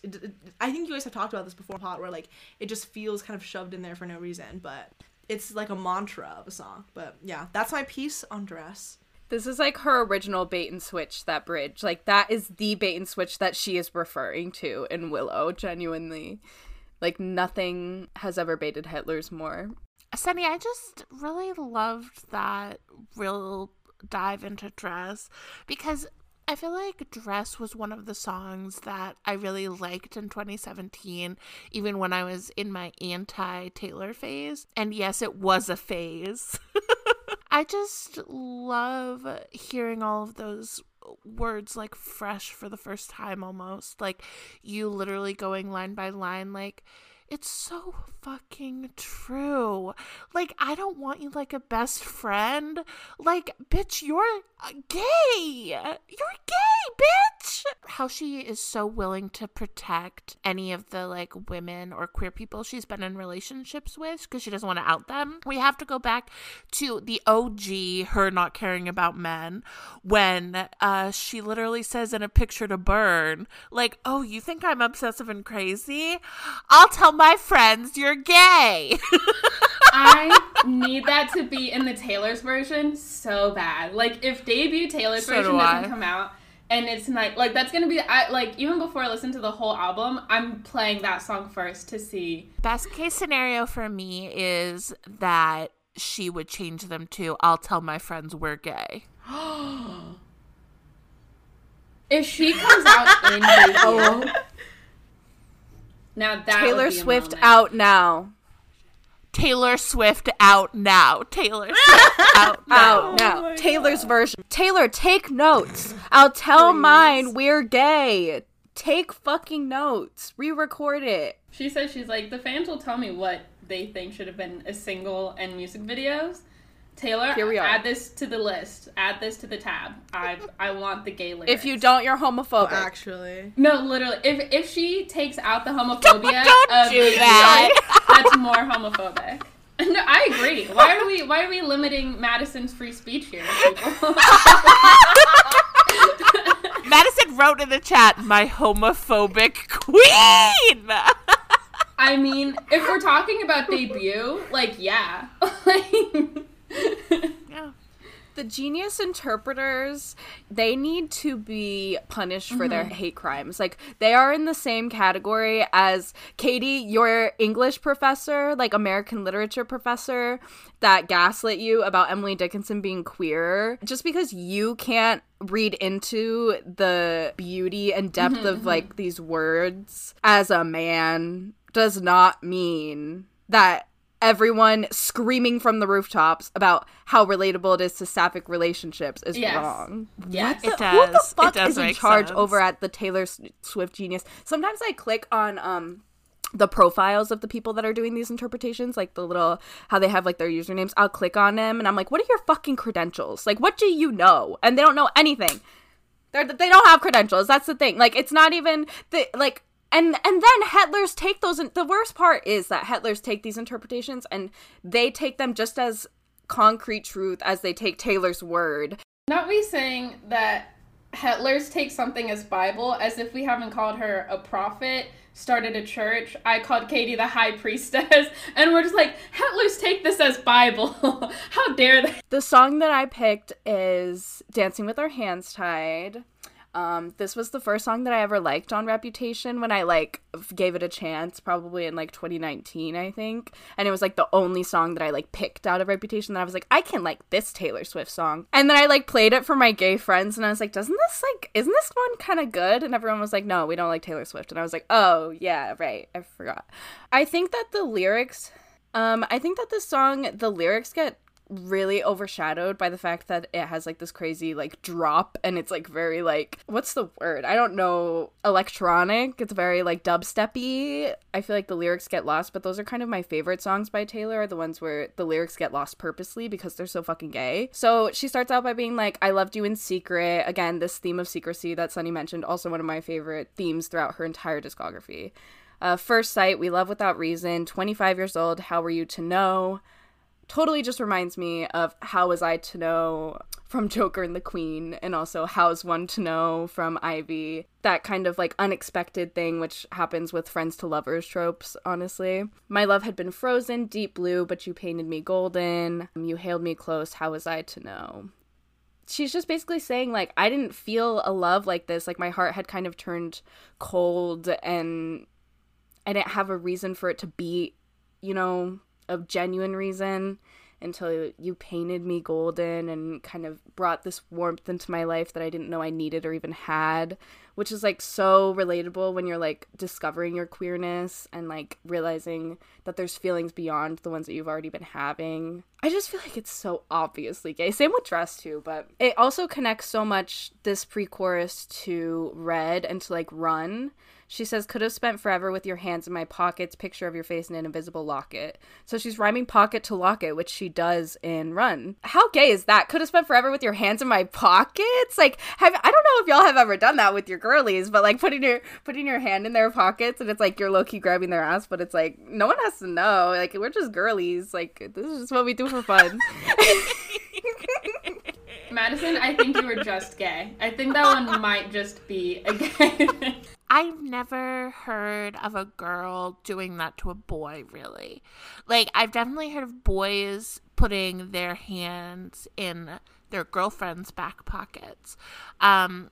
I think you guys have talked about this before, Pot, where, like, it just feels kind of shoved in there for no reason, but it's, like, a mantra of a song. But, yeah, that's my piece on Dress. This is, like, her original bait-and-switch, that bridge. Like, that is the bait-and-switch that she is referring to in Willow, genuinely. Like, nothing has ever baited Hitlers more. Sunny, I just really loved that real dive into Dress, because I feel like Dress was one of the songs that I really liked in 2017, even when I was in my anti-Taylor phase. And yes, it was a phase. I just love hearing all of those words, like, fresh for the first time almost. Like, you literally going line by line, like... It's so fucking true. Like, I don't want you like a best friend. Like, bitch, you're gay. You're gay, bitch. How she is so willing to protect any of the, like, women or queer people she's been in relationships with because she doesn't want to out them. We have to go back to the OG, her not caring about men, when she literally says in A Picture to Burn, like, oh, you think I'm obsessive and crazy? I'll tell my friends you're gay. I need that to be in the Taylor's version so bad. Like, if debut Taylor's version doesn't come out and it's not, like, that's gonna be even before I listen to the whole album, I'm playing that song first to see. Best case scenario for me is that she would change them to I'll tell my friends we're gay. If she comes out in debut. Now that Taylor Swift out now. Taylor Swift out now. Taylor Swift out now. Out now. Oh, Taylor's God. Version. Taylor, take notes. I'll tell mine we're gay. Take fucking notes. Re-record it. She says, she's like, the fans will tell me what they think should have been a single and music videos. Taylor, here we are. Add this to the list. Add this to the tab. I want the gay lyrics. If you don't, you're homophobic. Oh, actually. No, literally. If she takes out the homophobia don't of do the that. Song, that's more homophobic. No, I agree. Why are we limiting Madison's free speech here, people? Madyson wrote in the chat, my homophobic queen! I mean, if we're talking about debut, like, yeah. Yeah. The Genius interpreters, they need to be punished for their hate crimes. Like, they are in the same category as Katie, your English professor, like, American literature professor, that gaslit you about Emily Dickinson being queer. Just because you can't read into the beauty and depth of, like, these words as a man does not mean that... Everyone screaming from the rooftops about how relatable it is to sapphic relationships is wrong. Yes, it does. Who the fuck is in charge over at the Taylor Swift Genius? Sometimes I click on the profiles of the people that are doing these interpretations, like the little, how they have, like, their usernames. I'll click on them and I'm like, what are your fucking credentials? Like, what do you know? And they don't know anything. They don't have credentials. That's the thing. Like, it's not even, like... And then Hitlers take those, and the worst part is that Hitlers take these interpretations and they take them just as concrete truth as they take Taylor's word. Not me saying that Hitlers take something as Bible, as if we haven't called her a prophet, started a church. I called Katie the high priestess, and we're just like, Hitlers take this as Bible. How dare they? The song that I picked is Dancing With Our Hands Tied. This was the first song that I ever liked on Reputation when I, like, gave it a chance, probably in, like, 2019, I think. And it was, like, the only song that I, like, picked out of Reputation that I was like, I can like this Taylor Swift song. And then I, like, played it for my gay friends, and I was like, isn't this one kind of good? And everyone was like, no, we don't like Taylor Swift. And I was like, oh, yeah, right, I forgot. I think that this song, the lyrics get really overshadowed by the fact that it has, like, this crazy, like, drop, and it's, like, very, like, what's the word? I don't know. Electronic. It's very, like, dubstep-y. I feel like the lyrics get lost, but those are kind of my favorite songs by Taylor, are the ones where the lyrics get lost purposely because they're so fucking gay. So she starts out by being like, I loved you in secret. Again, this theme of secrecy that Sunny mentioned, also one of my favorite themes throughout her entire discography. First Sight, We Love Without Reason, 25 Years Old, How Were You to Know? Totally just reminds me of How Was I to Know from Joker and the Queen, and also How's One to Know from Ivy. That kind of, like, unexpected thing which happens with friends to lovers tropes, honestly. My love had been frozen, deep blue, but you painted me golden. You hailed me close, how was I to know? She's just basically saying, like, I didn't feel a love like this. Like, my heart had kind of turned cold, and I didn't have a reason for it to be, you know, of genuine reason, until you painted me golden and kind of brought this warmth into my life that I didn't know I needed or even had, which is, like, so relatable when you're, like, discovering your queerness and, like, realizing that there's feelings beyond the ones that you've already been having. I just feel like it's so obviously gay. Same with Dress, too, but it also connects so much, this pre-chorus, to Red and to, like, Run. She says, could have spent forever with your hands in my pockets, picture of your face in an invisible locket. So she's rhyming pocket to locket, which she does in Run. How gay is that? Could have spent forever with your hands in my pockets? Like, I don't know if y'all have ever done that with your girlies, but, like, putting your hand in their pockets, and it's like you're low-key grabbing their ass, but it's like no one has to know. Like, we're just girlies. Like, this is just what we do for fun. Madyson, I think you were just gay. I think that one might just be a gay thing. I've never heard of a girl doing that to a boy, really. Like, I've definitely heard of boys putting their hands in their girlfriend's back pockets.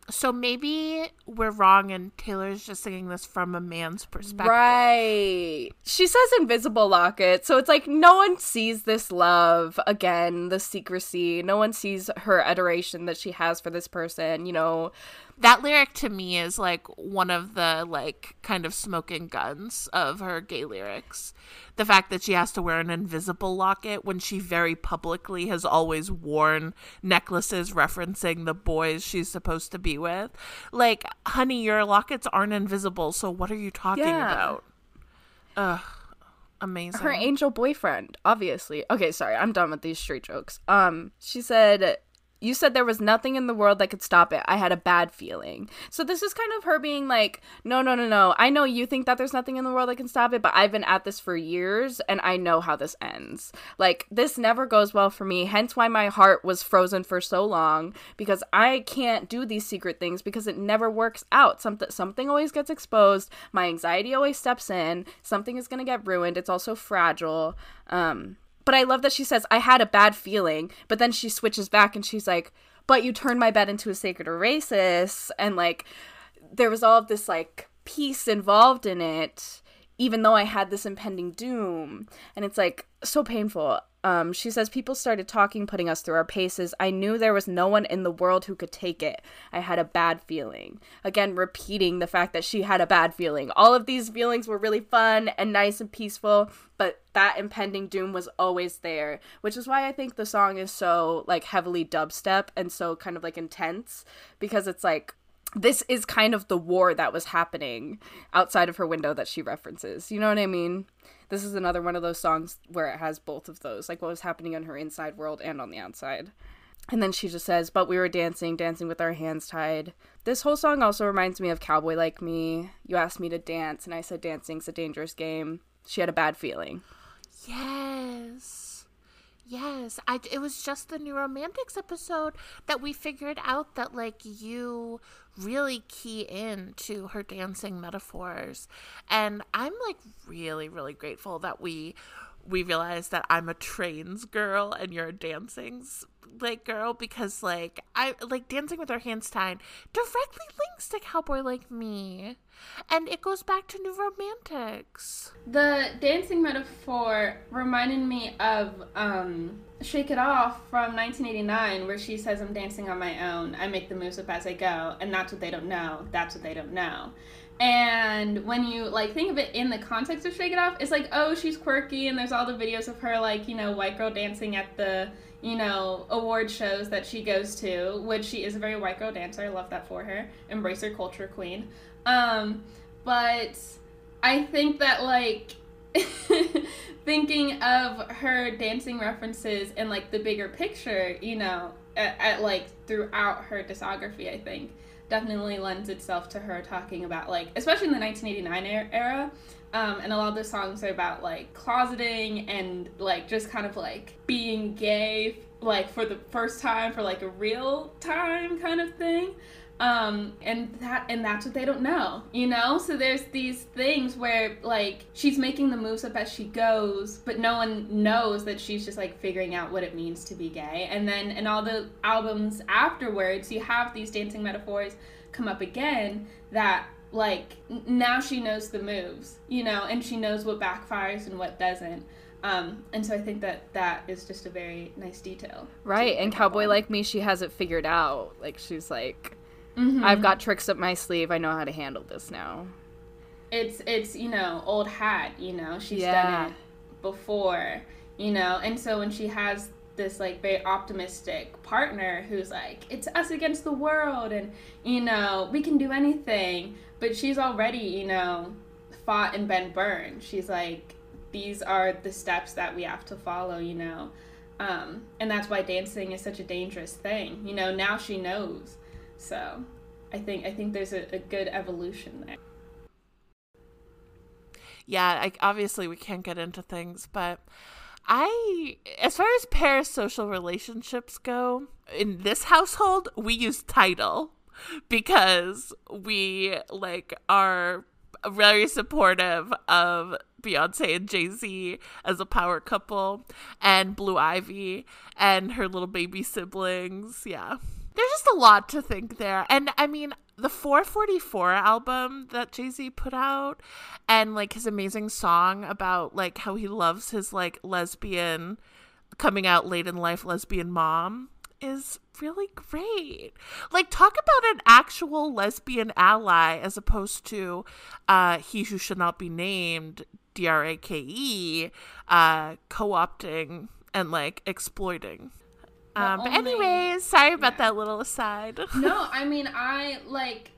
So maybe we're wrong and Taylor's just singing this from a man's perspective. Right. She says invisible locket, so it's like no one sees this love. Again, the secrecy. No one sees her adoration that she has for this person, you know. That lyric to me is, like, one of the, like, kind of smoking guns of her gay lyrics. The fact that she has to wear an invisible locket when she very publicly has always worn necklaces referencing the boys she's supposed to be with. Like, honey, your lockets aren't invisible, so what are you talking about? Ugh. Amazing. Her angel boyfriend, obviously. Okay, sorry, I'm done with these straight jokes. She said, you said there was nothing in the world that could stop it. I had a bad feeling. So this is kind of her being like, no. I know you think that there's nothing in the world that can stop it, but I've been at this for years, and I know how this ends. Like, this never goes well for me, hence why my heart was frozen for so long, because I can't do these secret things because it never works out. Something always gets exposed. My anxiety always steps in. Something is going to get ruined. It's also fragile. But I love that she says, I had a bad feeling, but then she switches back and she's like, but you turned my bed into a sacred oasis. And, like, there was all of this, like, peace involved in it, even though I had this impending doom. And it's, like, so painful. She says, people started talking, putting us through our paces. I knew there was no one in the world who could take it. I had a bad feeling. Again, repeating the fact that she had a bad feeling. All of these feelings were really fun and nice and peaceful, but that impending doom was always there, which is why I think the song is so, like, heavily dubstep and so kind of, like, intense, because it's like, this is kind of the war that was happening outside of her window that she references. You know what I mean? This is another one of those songs where it has both of those, like, what was happening on her inside world and on the outside. And then she just says, but we were dancing with our hands tied. This whole song also reminds me of Cowboy Like Me. You asked me to dance, and I said dancing's a dangerous game. She had a bad feeling. Yes. It was just the New Romantics episode that we figured out that, like, you really key in to her dancing metaphors. And I'm, like, really, really grateful that we realized that I'm a trains girl and you're a dancing's like girl, because like I like Dancing with Our Hands Tied directly links to Cowboy Like Me, and it goes back to New Romantics. The dancing metaphor reminded me of Shake It Off from 1989, where she says, "I'm dancing on my own. I make the moves up as I go, and that's what they don't know. That's what they don't know." And when you, like, think of it in the context of Shake It Off, it's like, oh, she's quirky, and there's all the videos of her, like, you know, white girl dancing at the, you know, award shows that she goes to, which she is a very white girl dancer. I love that for her. Embrace her culture, queen. But I think that, like, thinking of her dancing references and, like, the bigger picture, you know, at like, throughout her discography, I think, definitely lends itself to her talking about, like, especially in the 1989 era, and a lot of the songs are about, like, closeting and, like, just kind of, like, being gay, like, for the first time, for, like, a real time kind of thing, and that's what they don't know, you know? So there's these things where, like, she's making the moves up as she goes, but no one knows that she's just, like, figuring out what it means to be gay. And then in all the albums afterwards, you have these dancing metaphors come up again that, like, now she knows the moves, you know, and she knows what backfires and what doesn't. And so I think that that is just a very nice detail. Right, and Cowboy Like Me, she has it figured out. Like, she's like... Mm-hmm. I've got tricks up my sleeve. I know how to handle this now. It's you know, old hat, you know. She's done it before, you know. And so when she has this, like, very optimistic partner who's like, it's us against the world and, you know, we can do anything. But she's already, you know, fought and been burned. She's like, these are the steps that we have to follow, you know. And that's why dancing is such a dangerous thing. You know, now she knows. So I think there's a good evolution there. Yeah, obviously we can't get into things, but as far as parasocial relationships go, in this household, we use Tidal because we, like, are very supportive of Beyonce and Jay-Z as a power couple, and Blue Ivy and her little baby siblings, yeah. There's just a lot to think there. And, I mean, the 444 album that Jay-Z put out and, like, his amazing song about, like, how he loves his, like, lesbian, coming out late in life lesbian mom is really great. Like, talk about an actual lesbian ally as opposed to He Who Should Not Be Named, DRAKE, co-opting and, like, exploiting. But anyways, sorry about that little aside. No, I mean, I, like,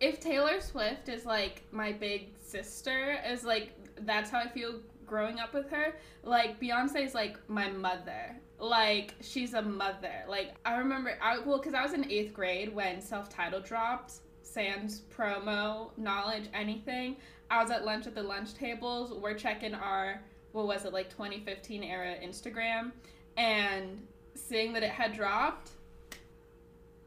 if Taylor Swift is, like, my big sister, is, like, that's how I feel growing up with her. Like, Beyonce is, like, my mother. Like, she's a mother. Like, I remember, because I was in 8th grade when Self-Titled dropped, sans promo, knowledge, anything. I was at lunch at the lunch tables. We're checking our, 2015 era Instagram, and... seeing that it had dropped,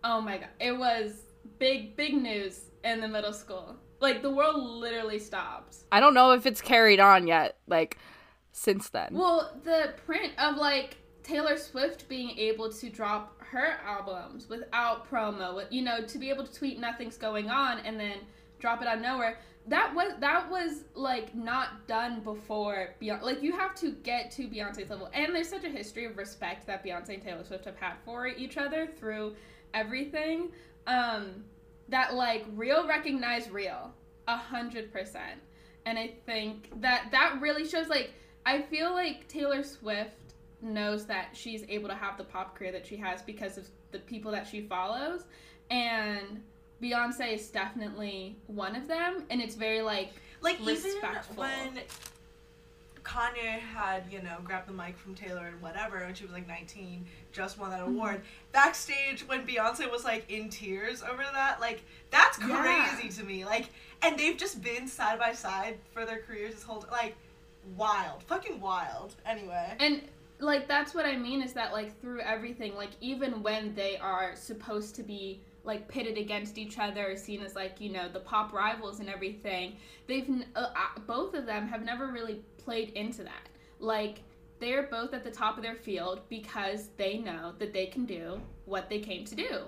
oh my god, it was big news in the middle school. Like, the world literally stopped. I don't know if it's carried on yet, like, since then. Well, the print of, like, Taylor Swift being able to drop her albums without promo, you know, to be able to tweet nothing's going on and then drop it out of nowhere, that was like not done before. Like, you have to get to Beyonce's level, and there's such a history of respect that Beyonce and Taylor Swift have had for each other through everything, that, like, real recognize real 100%. And I think that really shows, like, I feel like Taylor Swift knows that she's able to have the pop career that she has because of the people that she follows, and Beyonce is definitely one of them, and it's very, like respectful. Even when Kanye had, you know, grabbed the mic from Taylor and whatever, when she was, like, 19, just won that award, backstage when Beyonce was, like, in tears over that, like, that's crazy to me. Like, and they've just been side by side for their careers this whole, like, wild. Fucking wild. Anyway. And... like, that's what I mean, is that, like, through everything, like, even when they are supposed to be, like, pitted against each other, seen as, like, you know, the pop rivals and everything, both of them have never really played into that. Like, they're both at the top of their field because they know that they can do what they came to do.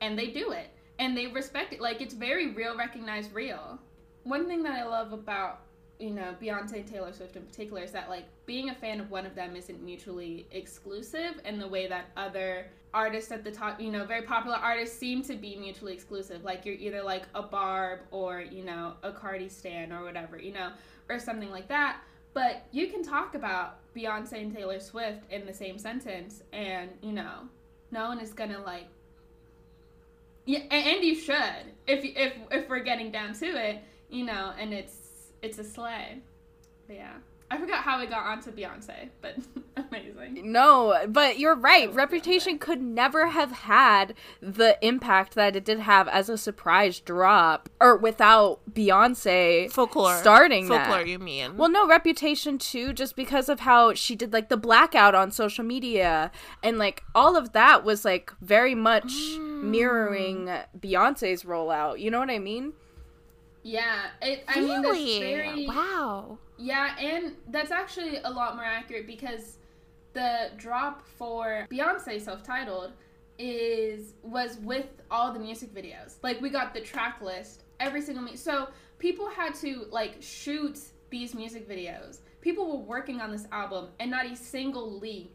And they do it. And they respect it. Like, it's very real, recognized real. One thing that I love about, you know, Beyonce and Taylor Swift in particular is that, like, being a fan of one of them isn't mutually exclusive in the way that other artists at the top, you know, very popular artists seem to be mutually exclusive. Like, you're either, like, a Barb or, you know, a Cardi stan or whatever, you know, or something like that. But you can talk about Beyonce and Taylor Swift in the same sentence and, you know, no one is gonna, like, yeah, and you should, if we're getting down to it, you know, and it's a slay. But yeah. I forgot how we got onto Beyonce, but amazing. No, but you're right. Reputation could never have had the impact that it did have as a surprise drop, or without Beyonce starting that. Folklore, you mean? Well, no, Reputation too, just because of how she did, like, the blackout on social media, and, like, all of that was, like, very much mirroring Beyonce's rollout. You know what I mean? Yeah, I mean, that's very... Wow. Yeah, and that's actually a lot more accurate because the drop for Beyonce self-titled was with all the music videos. Like, we got the track list every single... So, people had to, like, shoot these music videos. People were working on this album, and not a single leak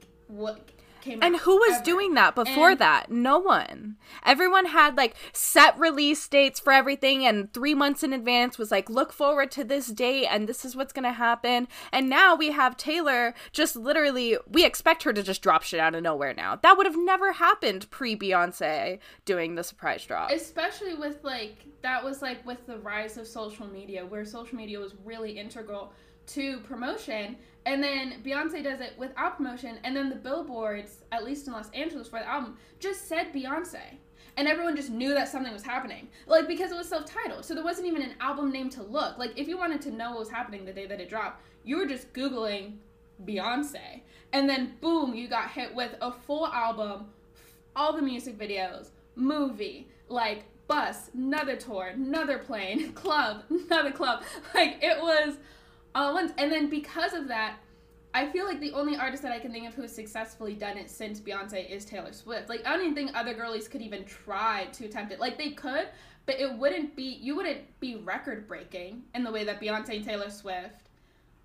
came out. And who was doing that before that? No one. Everyone had, like, set release dates for everything, and 3 months in advance was like, look forward to this date, and this is what's gonna happen. And now we have Taylor just literally, we expect her to just drop shit out of nowhere now. That would have never happened pre-Beyonce doing the surprise drop. Especially with, like, that was, like, with the rise of social media, where social media was really integral to promotion, and then Beyonce does it without promotion, and then the billboards, at least in Los Angeles for the album, just said Beyonce, and everyone just knew that something was happening, like, because it was self-titled, so there wasn't even an album name to look. Like, if you wanted to know what was happening the day that it dropped, you were just Googling Beyonce, and then boom, you got hit with a full album, all the music videos, movie, like, bus, another tour, another plane, club, another club. Like, it was... and then because of that, I feel like the only artist that I can think of who's successfully done it since Beyonce is Taylor Swift. Like, I don't even think other girlies could even try to attempt it. Like, they could, but you wouldn't be record-breaking in the way that Beyonce and Taylor Swift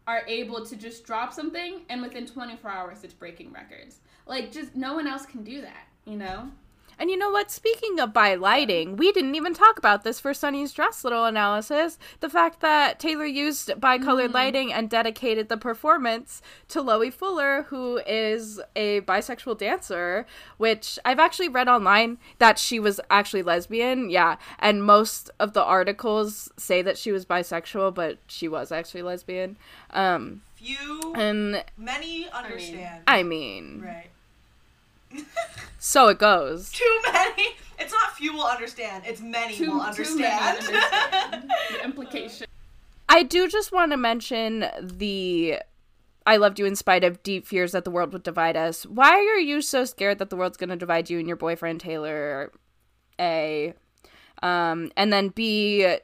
are able to just drop something, and within 24 hours it's breaking records. Like, just no one else can do that, you know? And you know what? Speaking of by lighting, we didn't even talk about this for Sunny's Dress little analysis. The fact that Taylor used bicolored lighting and dedicated the performance to Loie Fuller, who is a bisexual dancer, which I've actually read online that she was actually lesbian. Yeah. And most of the articles say that she was bisexual, but she was actually lesbian. Many understand. I mean. Right. So it goes. Too many. It's not few will understand. It's many will understand. Too many understand. The implication. I do just want to mention the I loved you in spite of deep fears that the world would divide us. Why are you so scared that the world's going to divide you and your boyfriend, Taylor? A. And then B,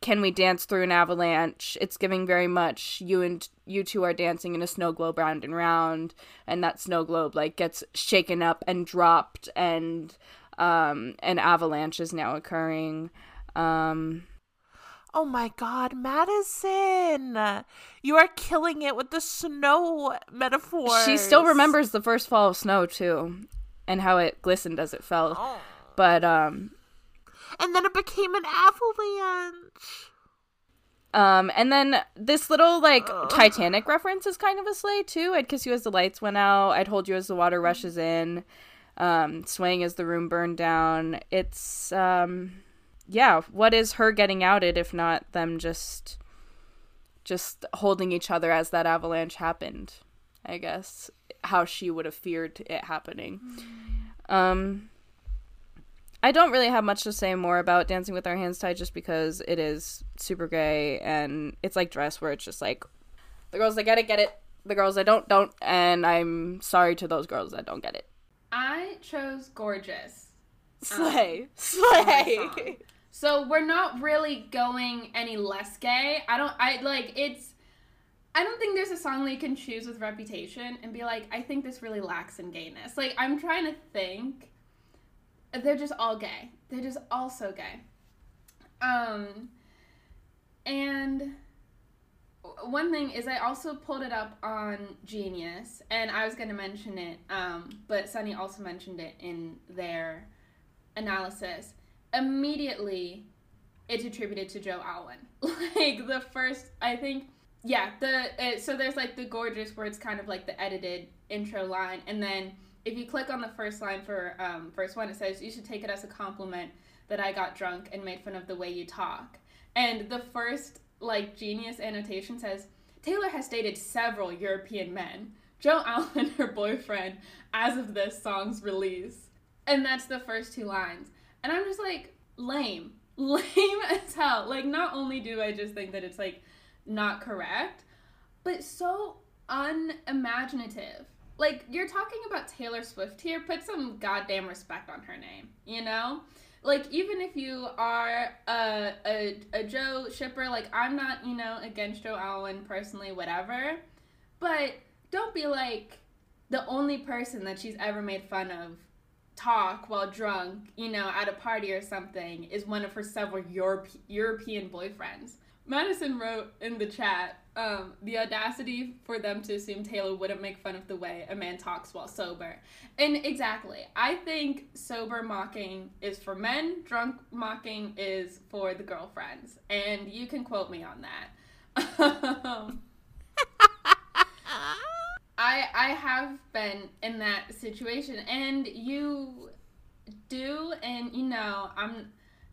can we dance through an avalanche? It's giving very much you two are dancing in a snow globe round and round, and that snow globe, like, gets shaken up and dropped, and an avalanche is now occurring. Oh my god, Madyson! You are killing it with the snow metaphor. She still remembers the first fall of snow too, and how it glistened as it fell. Oh. But and then it became an avalanche. And then this little, like, Titanic reference is kind of a sleigh, too. I'd kiss you as the lights went out. I'd hold you as the water rushes in. Swaying as the room burned down. It's, yeah, what is her getting outed if not them just holding each other as that avalanche happened, I guess. How she would have feared it happening. I don't really have much to say more about Dancing With Our Hands Tied just because it is super gay, and it's like Dress, where it's just like, the girls that get it, the girls that don't, and I'm sorry to those girls that don't get it. I chose Gorgeous. Slay! So we're not really going any less gay. I don't, I, like, it's, I don't think there's a song that you can choose with Reputation and be like, I think this really lacks in gayness. Like, I'm trying to think. They're just all gay. They're just all so gay. And one thing is I also pulled it up on Genius, and I was going to mention it, but Sunny also mentioned it in their analysis. Immediately, it's attributed to Joe Alwyn. Like, the first, I think... Yeah, so there's, like, the Gorgeous, where it's kind of, like, the edited intro line, and then if you click on the first line for verse 1, it says, you should take it as a compliment that I got drunk and made fun of the way you talk. And the first, like, Genius annotation says, Taylor has dated several European men. Joe Alwyn, her boyfriend, as of this song's release. And that's the first two lines. And I'm just, like, lame. Lame as hell. Like, not only do I just think that it's, like, not correct, but so unimaginative. Like, you're talking about Taylor Swift here. Put some goddamn respect on her name, you know? Like, even if you are a Joe shipper, like, I'm not, you know, against Joe Alwyn personally, whatever, but don't be like the only person that she's ever made fun of talk while drunk, you know, at a party or something is one of her several European boyfriends. Madyson wrote in the chat, the audacity for them to assume Taylor wouldn't make fun of the way a man talks while sober. And exactly. I think sober mocking is for men, drunk mocking is for the girlfriends. And you can quote me on that. I have been in that situation. And you do, and you know,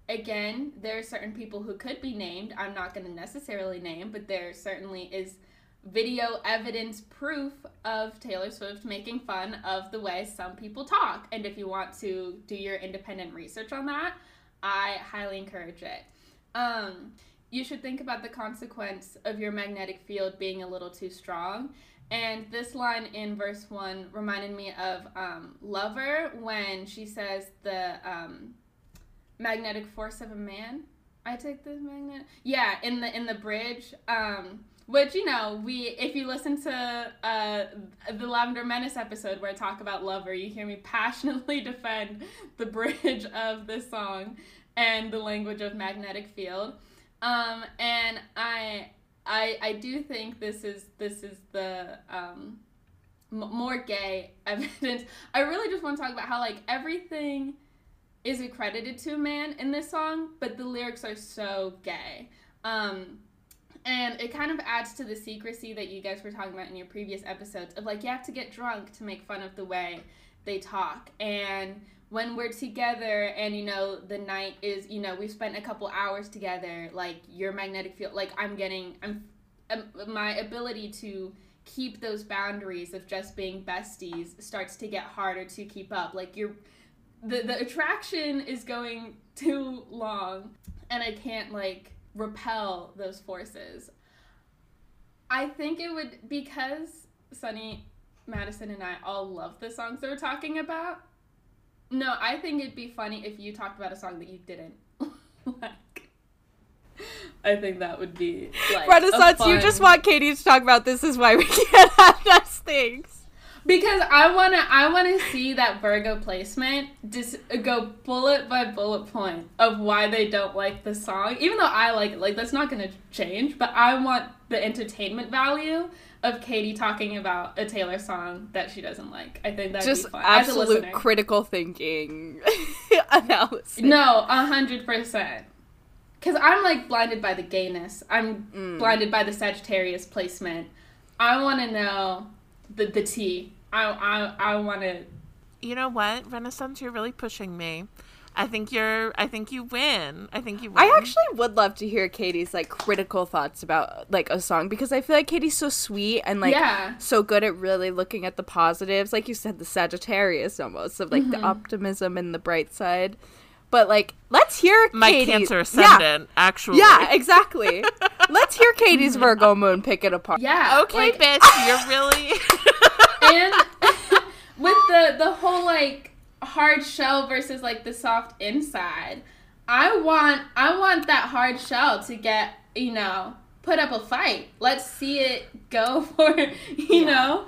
Again, there are certain people who could be named. I'm not going to necessarily name, but there certainly is video evidence proof of Taylor Swift making fun of the way some people talk. And if you want to do your independent research on that, I highly encourage it. You should think about the consequence of your magnetic field being a little too strong. And this line in verse 1 reminded me of Lover when she says the... magnetic force of a man. I take this magnet. Yeah, in the bridge. Which, you know, if you listen to the Lavender Menace episode where I talk about Lover, you hear me passionately defend the bridge of this song and the language of magnetic field. And I do think this is the more gay evidence. I really just want to talk about how, like, everything is accredited to a man in this song, but the lyrics are so gay. And it kind of adds to the secrecy that you guys were talking about in your previous episodes of, like, you have to get drunk to make fun of the way they talk. And when we're together and, you know, the night is, you know, we've spent a couple hours together, like, your magnetic field, like, my ability to keep those boundaries of just being besties starts to get harder to keep up. Like, the attraction is going too long, and I can't, like, repel those forces. I think it would, because Sunny, Madyson, and I all love the songs that we're talking about, no, I think it'd be funny if you talked about a song that you didn't like. I think that would be, like, Renaissance, you just want Katie to talk about This Is Why We Can't Have Nice Things. Because I wanna see that Virgo placement just go bullet by bullet point of why they don't like the song. Even though I like it, like, that's not gonna change, but I want the entertainment value of Katie talking about a Taylor song that she doesn't like. I think that'd just be fun. Just absolute critical thinking analysis. No, 100%. Because I'm, like, blinded by the gayness. I'm blinded by the Sagittarius placement. I wanna know the tea. I want to. You know what, Renaissance, you're really pushing me. I think you win. I actually would love to hear Katie's, like, critical thoughts about, like, a song, because I feel like Katie's so sweet and, like, so good at really looking at the positives. Like you said, the Sagittarius almost of, like, the optimism and the bright side. But, like, let's hear my Katie. Cancer ascendant, actually. Yeah, exactly. Let's hear Katie's Virgo moon pick it apart. Yeah. Okay, like, bitch, you're really... And with the whole, like, hard shell versus, like, the soft inside, I want that hard shell to get, you know, put up a fight. Let's see it go for, you know.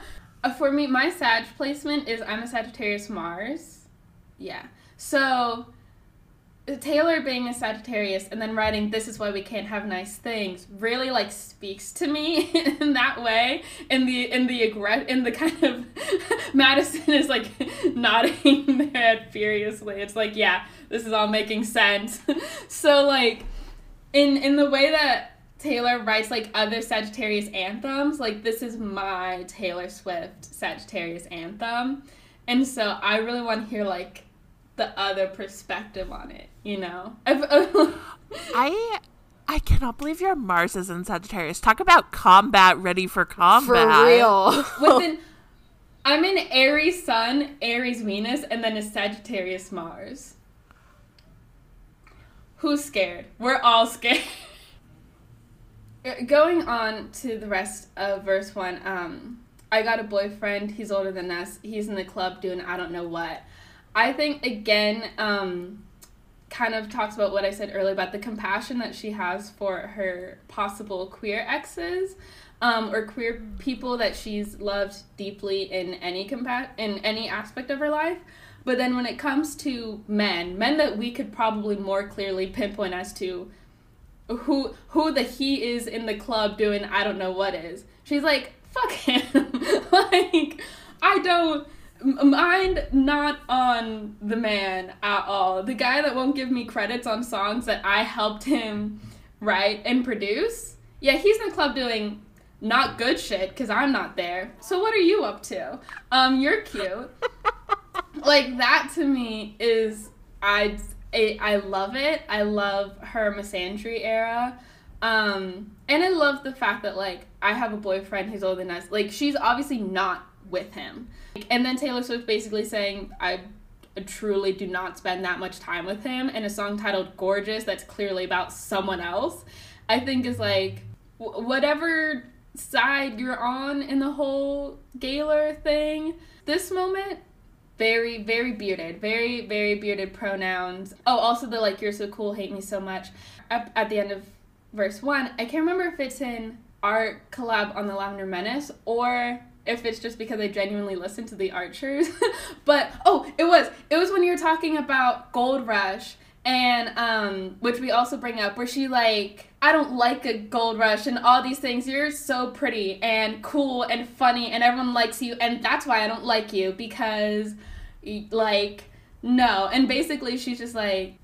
For me, my Sag placement is I'm a Sagittarius Mars. Yeah. So Taylor being a Sagittarius and then writing This Is Why We Can't Have Nice Things really like speaks to me in that way, in the kind of Madyson is like nodding their head furiously. It's like, yeah, this is all making sense. So like in the way that Taylor writes like other Sagittarius anthems, like this is my Taylor Swift Sagittarius anthem. And so I really want to hear like the other perspective on it, you know? I cannot believe your Mars is in Sagittarius. Talk about combat, ready for combat. For real. I'm in Aries Sun, Aries Venus, and then a Sagittarius Mars. Who's scared? We're all scared. Going on to the rest of verse 1, I got a boyfriend, he's older than us, he's in the club doing I don't know what. I think, again, kind of talks about what I said earlier about the compassion that she has for her possible queer exes, or queer people that she's loved deeply in any aspect of her life. But then when it comes to men that we could probably more clearly pinpoint as to who the he is in the club doing I don't know what is, she's like, fuck him. Like, I don't mind not on the man at all. The guy that won't give me credits on songs that I helped him write and produce. Yeah, he's in the club doing not good shit because I'm not there. So what are you up to? You're cute. Like, that to me is, I love it. I love her misandry era. And I love the fact that, like, I have a boyfriend who's older than us. Like, she's obviously not with him. And then Taylor Swift basically saying, I truly do not spend that much time with him, in a song titled Gorgeous that's clearly about someone else, I think is like, whatever side you're on in the whole Gaylor thing, this moment, very, very bearded. Very, very bearded pronouns. Oh, also the, like, you're so cool, hate me so much. At the end of verse 1, I can't remember if it's in our collab on The Lavender Menace or if it's just because I genuinely listened to The Archers. But, oh, it was when you were talking about Gold Rush, and, which we also bring up, where she, like, I don't like a gold rush and all these things. You're so pretty and cool and funny and everyone likes you, and that's why I don't like you, because, like, no. And basically she's just like,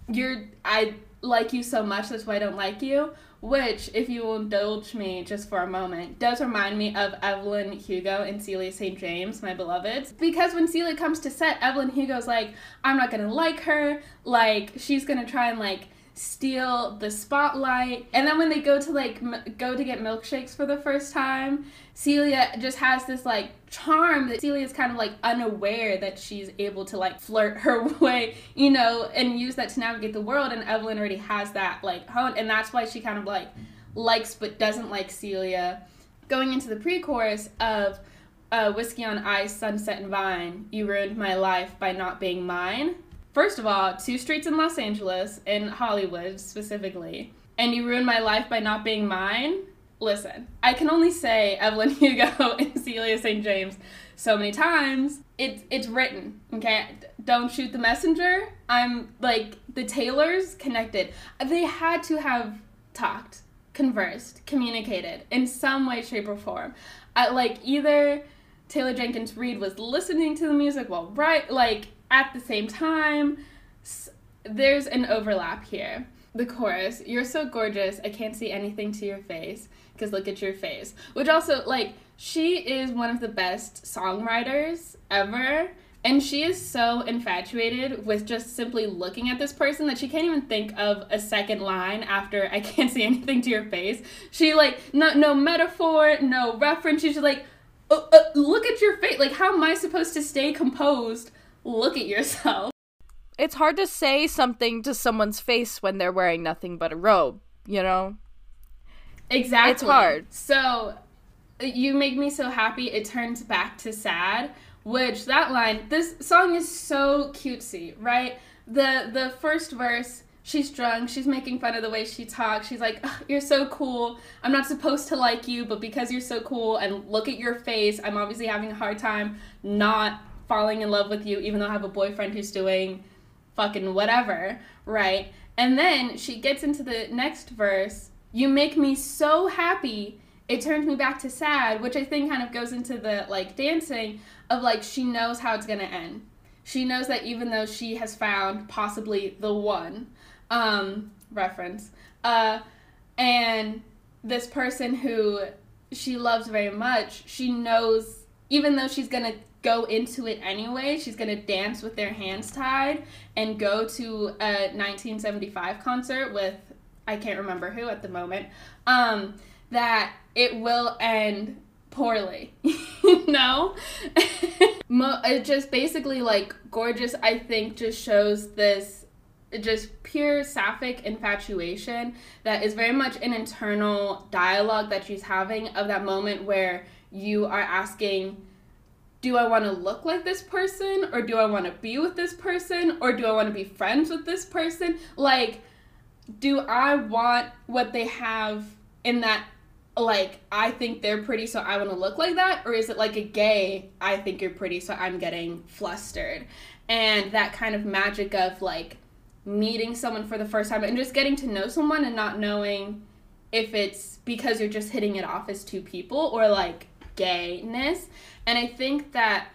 I like you so much, that's why I don't like you. Which, if you will indulge me just for a moment, does remind me of Evelyn Hugo and Celia St. James, my beloveds. Because when Celia comes to set, Evelyn Hugo's like, I'm not gonna like her, like, she's gonna try and, like, steal the spotlight. And then when they go to, like, go to get milkshakes for the first time, Celia just has this, like, charm that Celia is kind of, like, unaware that she's able to, like, flirt her way, you know, and use that to navigate the world. And Evelyn already has that, like, honed, and that's why she kind of, like, likes but doesn't like Celia. Going into the pre-chorus of Whiskey on Ice, Sunset and Vine, you ruined my life by not being mine. First of all, 2 streets in Los Angeles, in Hollywood specifically, and you ruined my life by not being mine? Listen, I can only say Evelyn Hugo and Celia St. James so many times. It's written, okay? Don't shoot the messenger. I'm, like, the Taylors connected. They had to have talked, conversed, communicated in some way, shape, or form. Like, either Taylor Jenkins Reid was listening to the music while at the same time, there's an overlap here. The chorus, you're so gorgeous, I can't see anything to your face, because look at your face. Which also, like, she is one of the best songwriters ever, and she is so infatuated with just simply looking at this person that she can't even think of a second line after I can't see anything to your face. She, like, no metaphor, no reference, she's just like, look at your face. Like, how am I supposed to stay composed? Look at yourself. It's hard to say something to someone's face when they're wearing nothing but a robe, you know? Exactly. It's hard. So, you make me so happy, it turns back to sad, which that line, this song is so cutesy, right? The first verse, She's drunk. She's making fun of the way she talks. She's like, oh, you're so cool. I'm not supposed to like you, but because you're so cool and look at your face, I'm obviously having a hard time not falling in love with you, even though I have a boyfriend who's doing fucking whatever, right? And then she gets into the next verse. You make me so happy. It turns me back to sad, which I think kind of goes into the, like, dancing of, like, she knows how it's going to end. She knows that even though she has found possibly the one, reference, and this person who she loves very much, she knows, even though she's going to go into it anyway, she's going to dance with their hands tied and go to a 1975 concert with, I can't remember who at the moment, that it will end poorly, you know? It just basically, like, Gorgeous, I think, just shows this just pure sapphic infatuation that is very much an internal dialogue that she's having of that moment where you are asking, do I want to look like this person? Or do I want to be with this person? Or do I want to be friends with this person? Like, do I want what they have in that, like, I think they're pretty, so I want to look like that? Or is it like a gay, I think you're pretty, so I'm getting flustered? And that kind of magic of, like, meeting someone for the first time and just getting to know someone and not knowing if it's because you're just hitting it off as two people or, like, gayness. And I think that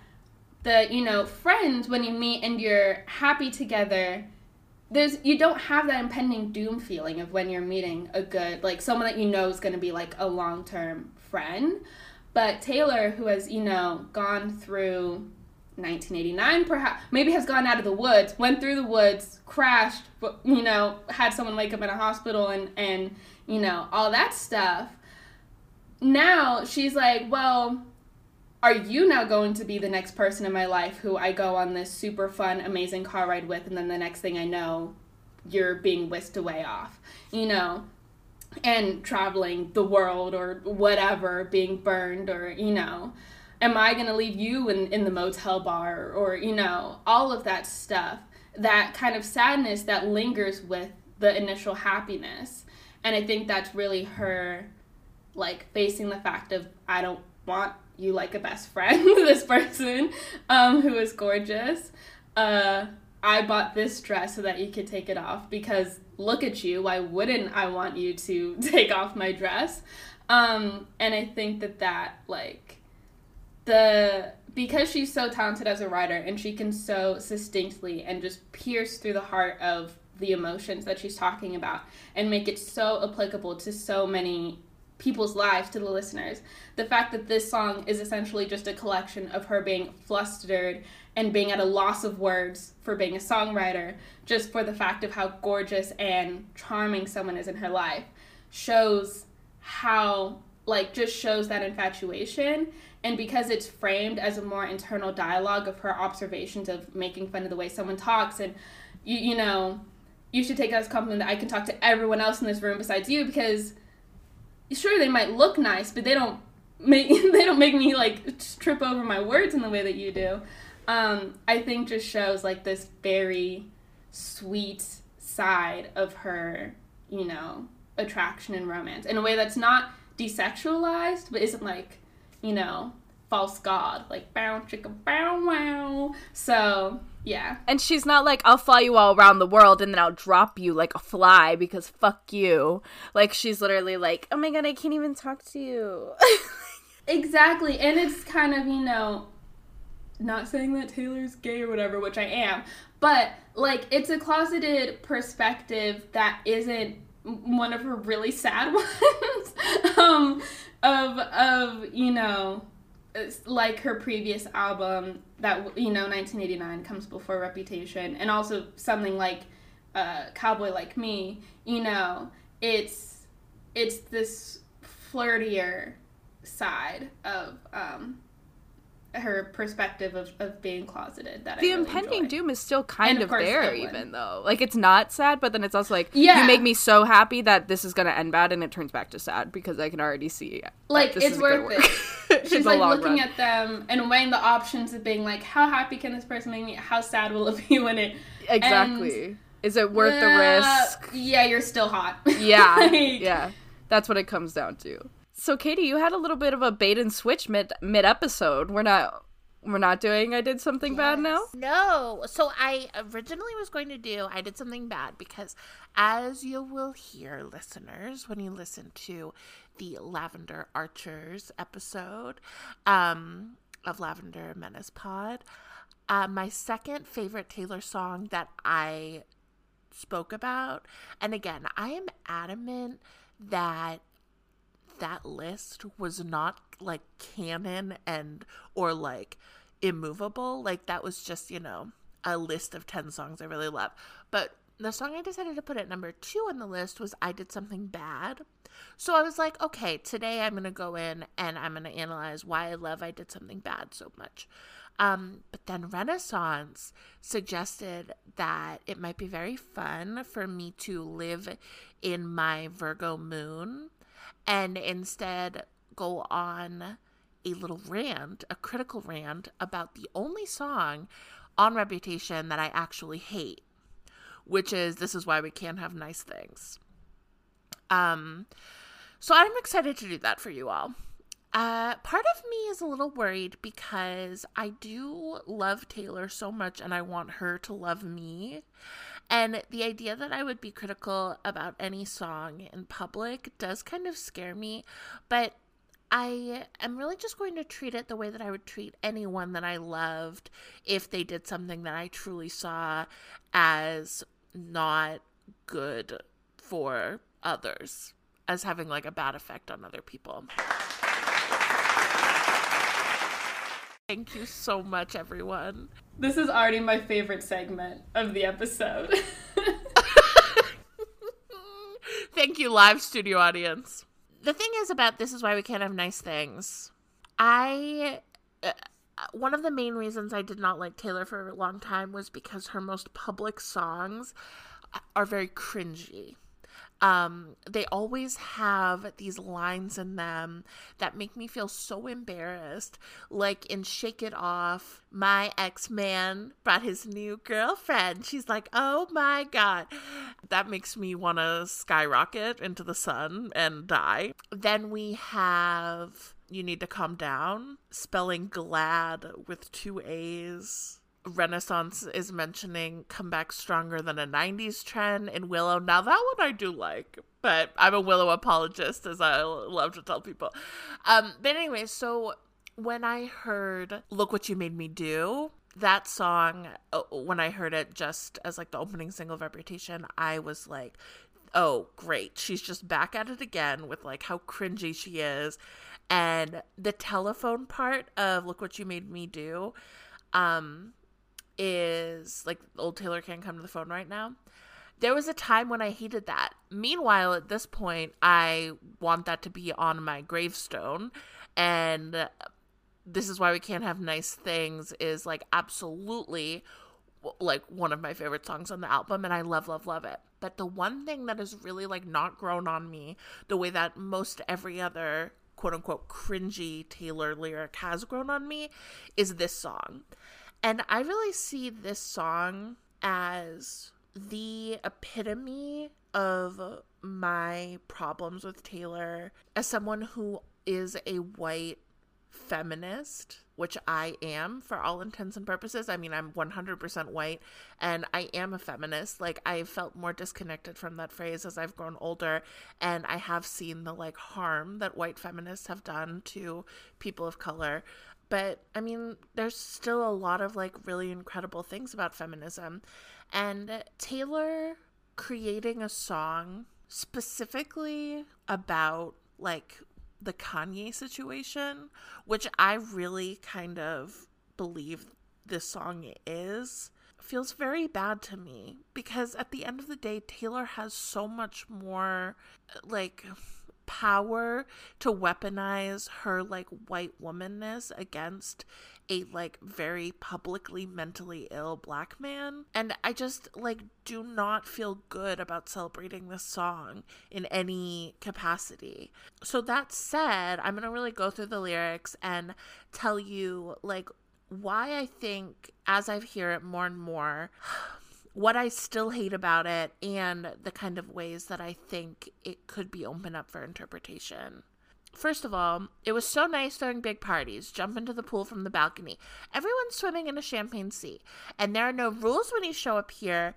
the, you know, friends, when you meet and you're happy together, you don't have that impending doom feeling of when you're meeting a good, like, someone that you know is going to be, like, a long-term friend. But Taylor, who has, you know, gone through 1989, perhaps, maybe has gone out of the woods, went through the woods, crashed, you know, had someone wake up in a hospital and you know, all that stuff. Now she's like, well, are you now going to be the next person in my life who I go on this super fun, amazing car ride with, and then the next thing I know, you're being whisked away off, you know, and traveling the world or whatever, being burned, or, you know, am I going to leave you in the motel bar, or, you know, all of that stuff, that kind of sadness that lingers with the initial happiness. And I think that's really her, like, facing the fact of, I don't want you like a best friend, this person who is gorgeous. I bought this dress so that you could take it off because look at you, why wouldn't I want you to take off my dress? And I think that, like, because she's so talented as a writer and she can so succinctly and just pierce through the heart of the emotions that she's talking about and make it so applicable to so many people's lives, to the listeners. The fact that this song is essentially just a collection of her being flustered and being at a loss of words for being a songwriter, just for the fact of how gorgeous and charming someone is in her life, shows how, like, just shows that infatuation. And because it's framed as a more internal dialogue of her observations of making fun of the way someone talks and, you know, you should take it as a compliment that I can talk to everyone else in this room besides you because sure, they might look nice, but they don't make me, like, trip over my words in the way that you do. I think just shows, like, this very sweet side of her, you know, attraction and romance in a way that's not desexualized, but isn't, like, you know, false god, like, bow chicka bow wow. So yeah. And she's not like, I'll fly you all around the world and then I'll drop you like a fly because fuck you. Like, she's literally like, oh my god, I can't even talk to you. Exactly. And it's kind of, you know, not saying that Taylor's gay or whatever, which I am, but, like, it's a closeted perspective that isn't one of her really sad ones of, you know, like her previous album that, you know, 1989 comes before Reputation, and also something like Cowboy Like Me, you know, it's this flirtier side of her perspective of being closeted. That the I really impending enjoy. Doom is still kind of there, even though, like, it's not sad, but then it's also like, yeah, you make me so happy that this is gonna end bad, and it turns back to sad because I can already see, like, this it's is worth it. She's it's like looking run. At them and weighing the options of being like, how happy can this person make me? How sad will it be when it exactly ends? Is it worth the risk? Yeah, you're still hot. Yeah, like, yeah. That's what it comes down to. So, Katie, you had a little bit of a bait and switch mid episode. We're not doing I did something bad now? No. So I originally was going to do I did something bad because, as you will hear, listeners, when you listen to the Lavender Archers episode of Lavender Menace Pod, my second favorite Taylor song that I spoke about, and again, I am adamant that that list was not like canon and or like immovable. Like that was just, you know, a list of 10 songs I really love. But the song I decided to put at number 2 on the list was I Did Something Bad. So I was like, okay, today I'm going to go in and I'm going to analyze why I love I Did Something Bad so much. But then Renaissance suggested that it might be very fun for me to live in my Virgo moon and instead go on a little rant, a critical rant about the only song on Reputation that I actually hate, which is This Is Why We Can't Have Nice Things. So I'm excited to do that for you all. Part of me is a little worried because I do love Taylor so much and I want her to love me. And the idea that I would be critical about any song in public does kind of scare me, but I am really just going to treat it the way that I would treat anyone that I loved if they did something that I truly saw as not good for others, as having like a bad effect on other people. Thank you so much, everyone. This is already my favorite segment of the episode. Thank you, live studio audience. The thing is about This Is Why We Can't Have Nice Things. One of the main reasons I did not like Taylor for a long time was because her most public songs are very cringy. They always have these lines in them that make me feel so embarrassed. Like in Shake It Off, my ex-man brought his new girlfriend. She's like, oh my God. That makes me want to skyrocket into the sun and die. Then we have You Need to Calm Down, spelling glad with 2 A's. Renaissance is mentioning Come Back Stronger Than a 90s Trend in Willow. Now that one I do like, but I'm a Willow apologist, as I love to tell people. But anyway, so when I heard Look What You Made Me Do, that song, when I heard it just as like the opening single of Reputation, I was like, oh, great. She's just back at it again with like how cringy she is. And the telephone part of Look What You Made Me Do, is like old Taylor can't come to the phone right now. There was a time when I hated that. Meanwhile, at this point, I want that to be on my gravestone. And This Is Why We Can't Have Nice Things is like absolutely like one of my favorite songs on the album. And I love, love, love it. But the one thing that has really like not grown on me the way that most every other quote unquote cringy Taylor lyric has grown on me is this song. And I really see this song as the epitome of my problems with Taylor as someone who is a white feminist, which I am for all intents and purposes. I mean, I'm 100% white and I am a feminist. Like, I've felt more disconnected from that phrase as I've grown older, and I have seen the like harm that white feminists have done to people of color. But, I mean, there's still a lot of, like, really incredible things about feminism. And Taylor creating a song specifically about, like, the Kanye situation, which I really kind of believe this song is, feels very bad to me. Because at the end of the day, Taylor has so much more, like, power to weaponize her like white womanness against a like very publicly mentally ill Black man. And I just like do not feel good about celebrating this song in any capacity. So that said, I'm gonna really go through the lyrics and tell you like why I think as I hear it more and more what I still hate about it, and the kind of ways that I think it could be opened up for interpretation. First of all, it was so nice throwing big parties. Jump into the pool from the balcony. Everyone's swimming in a champagne sea. And there are no rules when you show up here.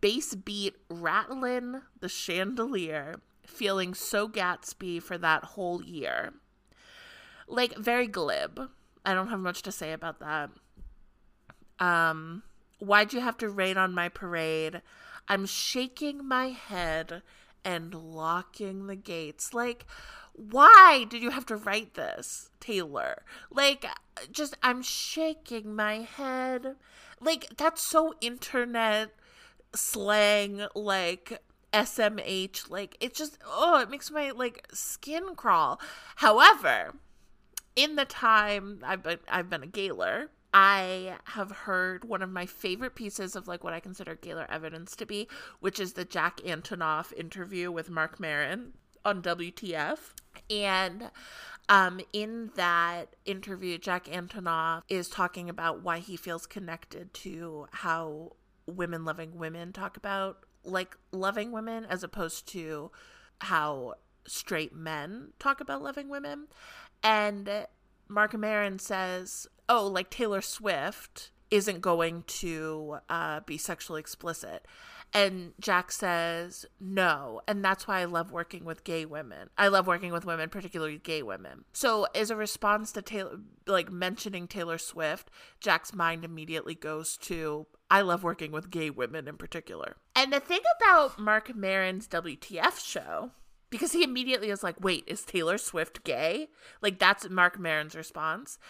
Bass beat rattling the chandelier. Feeling so Gatsby for that whole year. Like, very glib. I don't have much to say about that. Why'd you have to rain on my parade? I'm shaking my head and locking the gates. Like, why did you have to write this, Taylor? Like, just, I'm shaking my head. Like, that's so internet slang, like, SMH. Like, it just, oh, it makes my, like, skin crawl. However, in the time I've been a Gaylor, I have heard one of my favorite pieces of, like, what I consider Gaylor evidence to be, which is the Jack Antonoff interview with Marc Maron on WTF. And in that interview, Jack Antonoff is talking about why he feels connected to how women loving women talk about, like, loving women, as opposed to how straight men talk about loving women. And Marc Maron says, oh, like, Taylor Swift isn't going to be sexually explicit. And Jack says, no. And that's why I love working with gay women. I love working with women, particularly gay women. So as a response to Taylor, like, mentioning Taylor Swift, Jack's mind immediately goes to, I love working with gay women in particular. And the thing about Marc Maron's WTF show, because he immediately is like, wait, is Taylor Swift gay? Like, that's Marc Maron's response.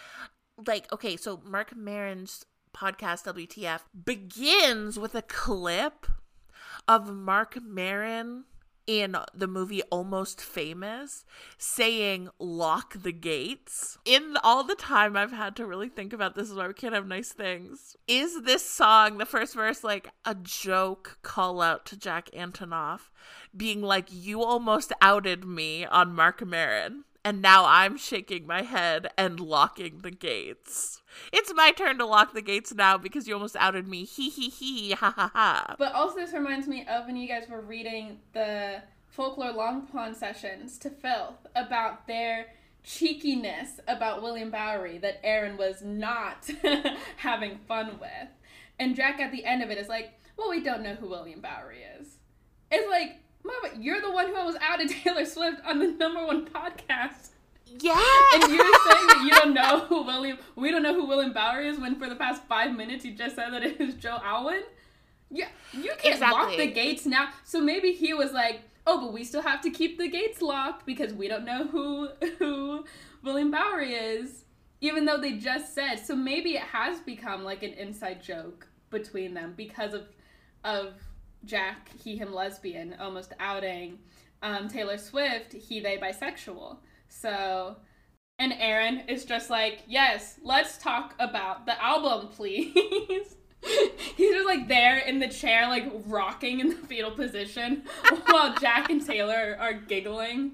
Like, okay, so Marc Maron's podcast, WTF, begins with a clip of Marc Maron in the movie Almost Famous saying, lock the gates. In all the time I've had to really think about This Is Why We Can't Have Nice Things, is this song, the first verse, like a joke call out to Jack Antonoff being like, you almost outed me on Marc Maron, and now I'm shaking my head and locking the gates. It's my turn to lock the gates now because you almost outed me. Hee hee hee, ha ha ha. But also this reminds me of when you guys were reading the Folklore Long Pond sessions to Phil about their cheekiness about William Bowery that Aaron was not having fun with. And Jack at the end of it is like, well, we don't know who William Bowery is. It's like, Mama, you're the one who almost outed Taylor Swift on the #1 podcast. Yeah. And you're saying that you don't know who we don't know who William Bowery is when for the past 5 minutes you just said that it is Joe Alwyn? Yeah. You can't lock the gates now. So maybe he was like, oh, but we still have to keep the gates locked because we don't know who William Bowery is, even though they just said. So maybe it has become like an inside joke between them because of Jack, he, him, lesbian, almost outing Taylor Swift, he, they, bisexual. So, and Aaron is just like, yes, let's talk about the album, please. He's just like there in the chair, like rocking in the fetal position while Jack and Taylor are giggling.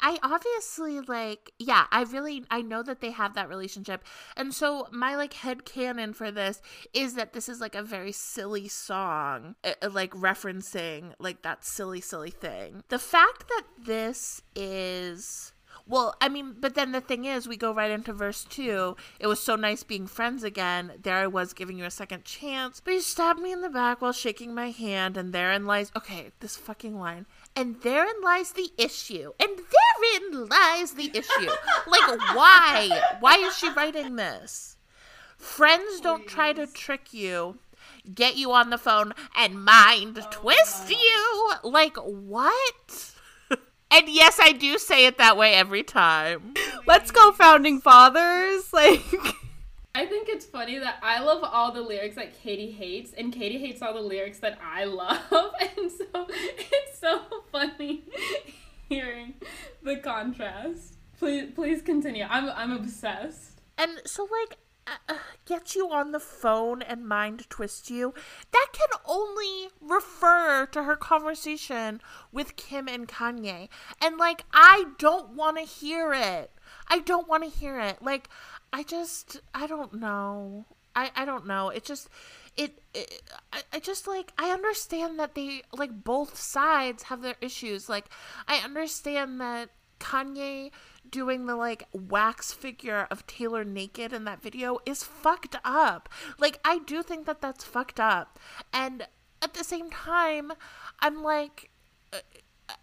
I obviously, like, yeah, I know that they have that relationship. And so my, like, headcanon for this is that this is, like, a very silly song, like, referencing, like, that silly, silly thing. The fact that this is, well, I mean, but then the thing is, we go right into verse 2. It was so nice being friends again. There I was giving you a second chance, but you stabbed me in the back while shaking my hand, and therein lies, okay, this fucking line. And therein lies the issue. And therein lies the issue. Like, why? Why is she writing this? Friends don't try to trick you, get you on the phone, and mind twist you. Like, what? And yes, I do say it that way every time. Let's go, Founding Fathers. Like, I think it's funny that I love all the lyrics that Katie hates, and Katie hates all the lyrics that I love, and so it's so funny hearing the contrast. Please continue. I'm obsessed. And so, like, get you on the phone and mind twist you, that can only refer to her conversation with Kim and Kanye. And, like, I don't want to hear it. I don't want to hear it. Like, I don't know. I don't know. It just, I just, like, I understand that they, like, both sides have their issues. Like, I understand that Kanye doing the, like, wax figure of Taylor naked in that video is fucked up. Like, I do think that that's fucked up. And at the same time, I'm like,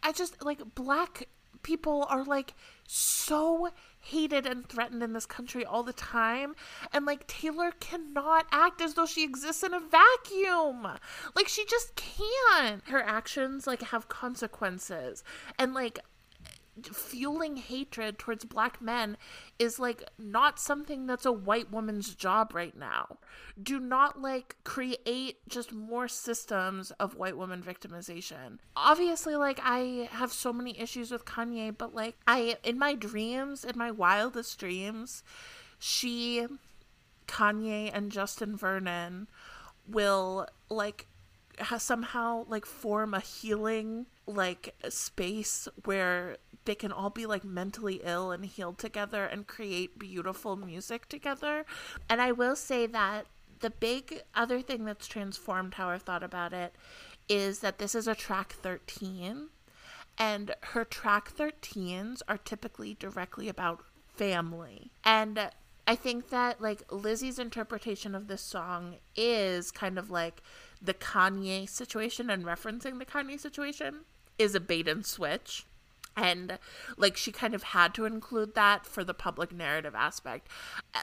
I just, like, black people are, like, so hated and threatened in this country all the time, and, like, Taylor cannot act as though she exists in a vacuum. Like, she just can't. Her actions, like, have consequences, and, like, fueling hatred towards black men is, like, not something that's a white woman's job right now. Do not, like, create just more systems of white woman victimization. Obviously, like, I have so many issues with Kanye, but, like, in my dreams, in my wildest dreams, Kanye and Justin Vernon will, like, somehow, like, form a healing, like, space where they can all be, like, mentally ill and healed together and create beautiful music together. And I will say that the big other thing that's transformed how I've thought about it is that this is a track 13, and her track 13s are typically directly about family. And I think that, like, Lizzie's interpretation of this song is kind of like the Kanye situation, and referencing the Kanye situation is a bait and switch. And, like, she kind of had to include that for the public narrative aspect.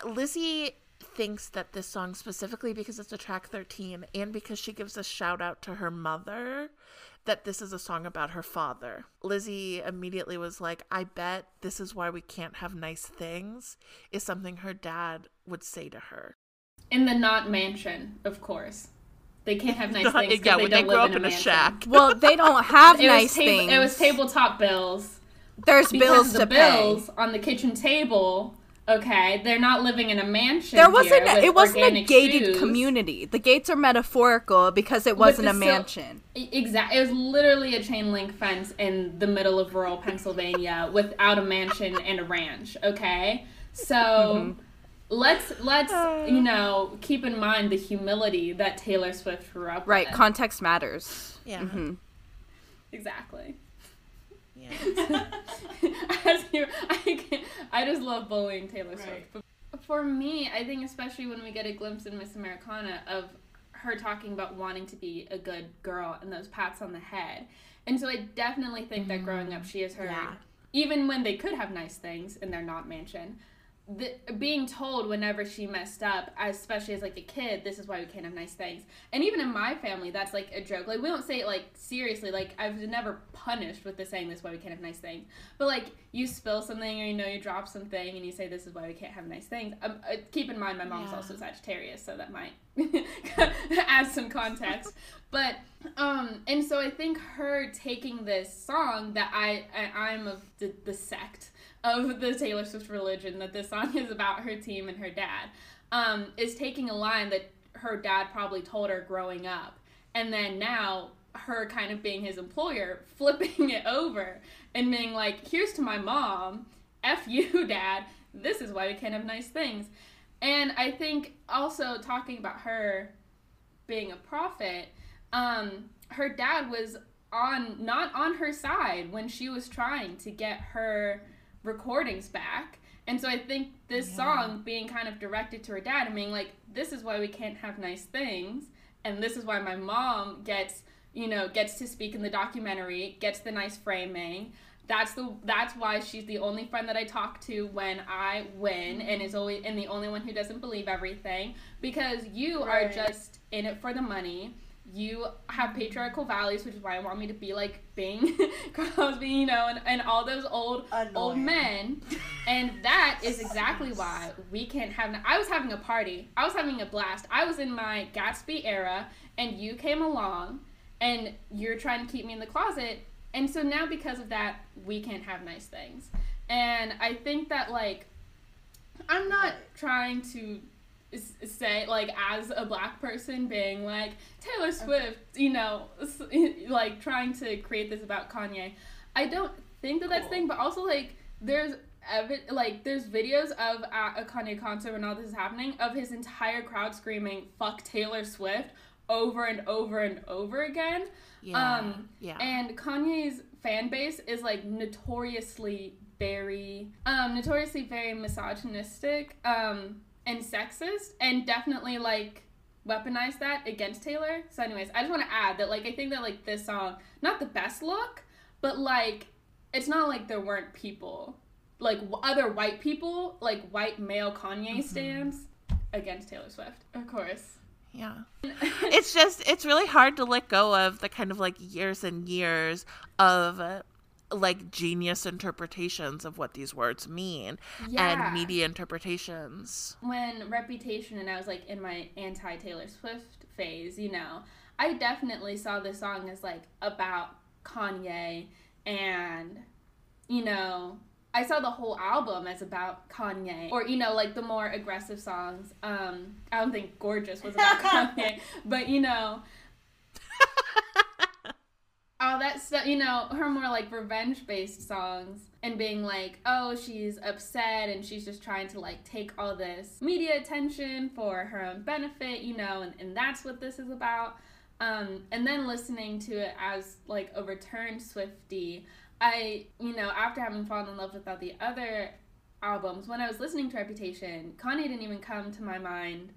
Lizzie thinks that this song, specifically because it's a track 13 and because she gives a shout out to her mother, that this is a song about her father. Lizzie immediately was like, I bet this is why we can't have nice things is something her dad would say to her. In the not mansion, of course. They can't have nice things because they grow up in a shack. Well, they don't have nice things. It was tabletop bills. There's bills to pay. Bills on the kitchen table. Okay, they're not living in a mansion. It wasn't a gated community. The gates are metaphorical because it wasn't a mansion. Exactly. It was literally a chain link fence in the middle of rural Pennsylvania without a mansion and a ranch. Okay, so. Mm-hmm. Let's keep in mind the humility that Taylor Swift grew up with. Right, context matters. Yeah. Mm-hmm. Exactly. Yeah. I just love bullying Taylor Swift. But for me, I think especially when we get a glimpse in Miss Americana of her talking about wanting to be a good girl and those pats on the head. And so I definitely think that growing up she has heard, even when they could have nice things in their not mansion, being told whenever she messed up, especially as, like, a kid, this is why we can't have nice things. And even in my family, that's, like, a joke. Like, we don't say it, like, seriously. Like, I was never punished with the saying, this is why we can't have nice things. But, like, you spill something or, you drop something and you say, this is why we can't have nice things. Keep in mind, my mom's also Sagittarius, so that might add some context. But, and so I think her taking this song that I'm of the sect of the Taylor Swift religion, that this song is about her team and her dad, is taking a line that her dad probably told her growing up. And then now, her kind of being his employer, flipping it over and being like, here's to my mom, F you, dad, this is why we can't have nice things. And I think also talking about her being a prophet, her dad was not on her side when she was trying to get her recordings back. And so I think this song being kind of directed to her dad and being like, this is why we can't have nice things, and this is why my mom gets to speak in the documentary, gets the nice framing, that's why she's the only friend that I talk to when I win, and is always and the only one who doesn't believe everything, because you are just in it for the money. You have patriarchal values, which is why I want me to be like Bing Crosby, and all those old men. And that is exactly why we can't have. I was having a party. I was having a blast. I was in my Gatsby era, and you came along, and you're trying to keep me in the closet. And so now, because of that, we can't have nice things. And I think that, like, I'm not trying to say, like, as a black person being like Taylor Swift, like trying to create this about Kanye. I don't think that that's a thing, but also, like, there's there's videos of a Kanye concert when all this is happening of his entire crowd screaming "fuck Taylor Swift" over and over and over again. Yeah. And Kanye's fan base is notoriously very misogynistic and sexist, and definitely weaponized that against Taylor. So anyways, I just want to add that I think that this song, not the best look, but it's not like there weren't people, other white people, white male Kanye stands against Taylor Swift, of course. Yeah. It's just, it's really hard to let go of the kind of years and years of genius interpretations of what these words mean, yeah, and media interpretations. When Reputation, and I was in my anti-Taylor Swift phase, I definitely saw this song as about Kanye, and I saw the whole album as about Kanye, or the more aggressive songs. I don't think Gorgeous was about Kanye, but all that stuff, her more revenge-based songs, and being oh, she's upset and she's just trying to take all this media attention for her own benefit, and that's what this is about. And then listening to it as a returned Swiftie, I, after having fallen in love with all the other albums, when I was listening to Reputation, Kanye didn't even come to my mind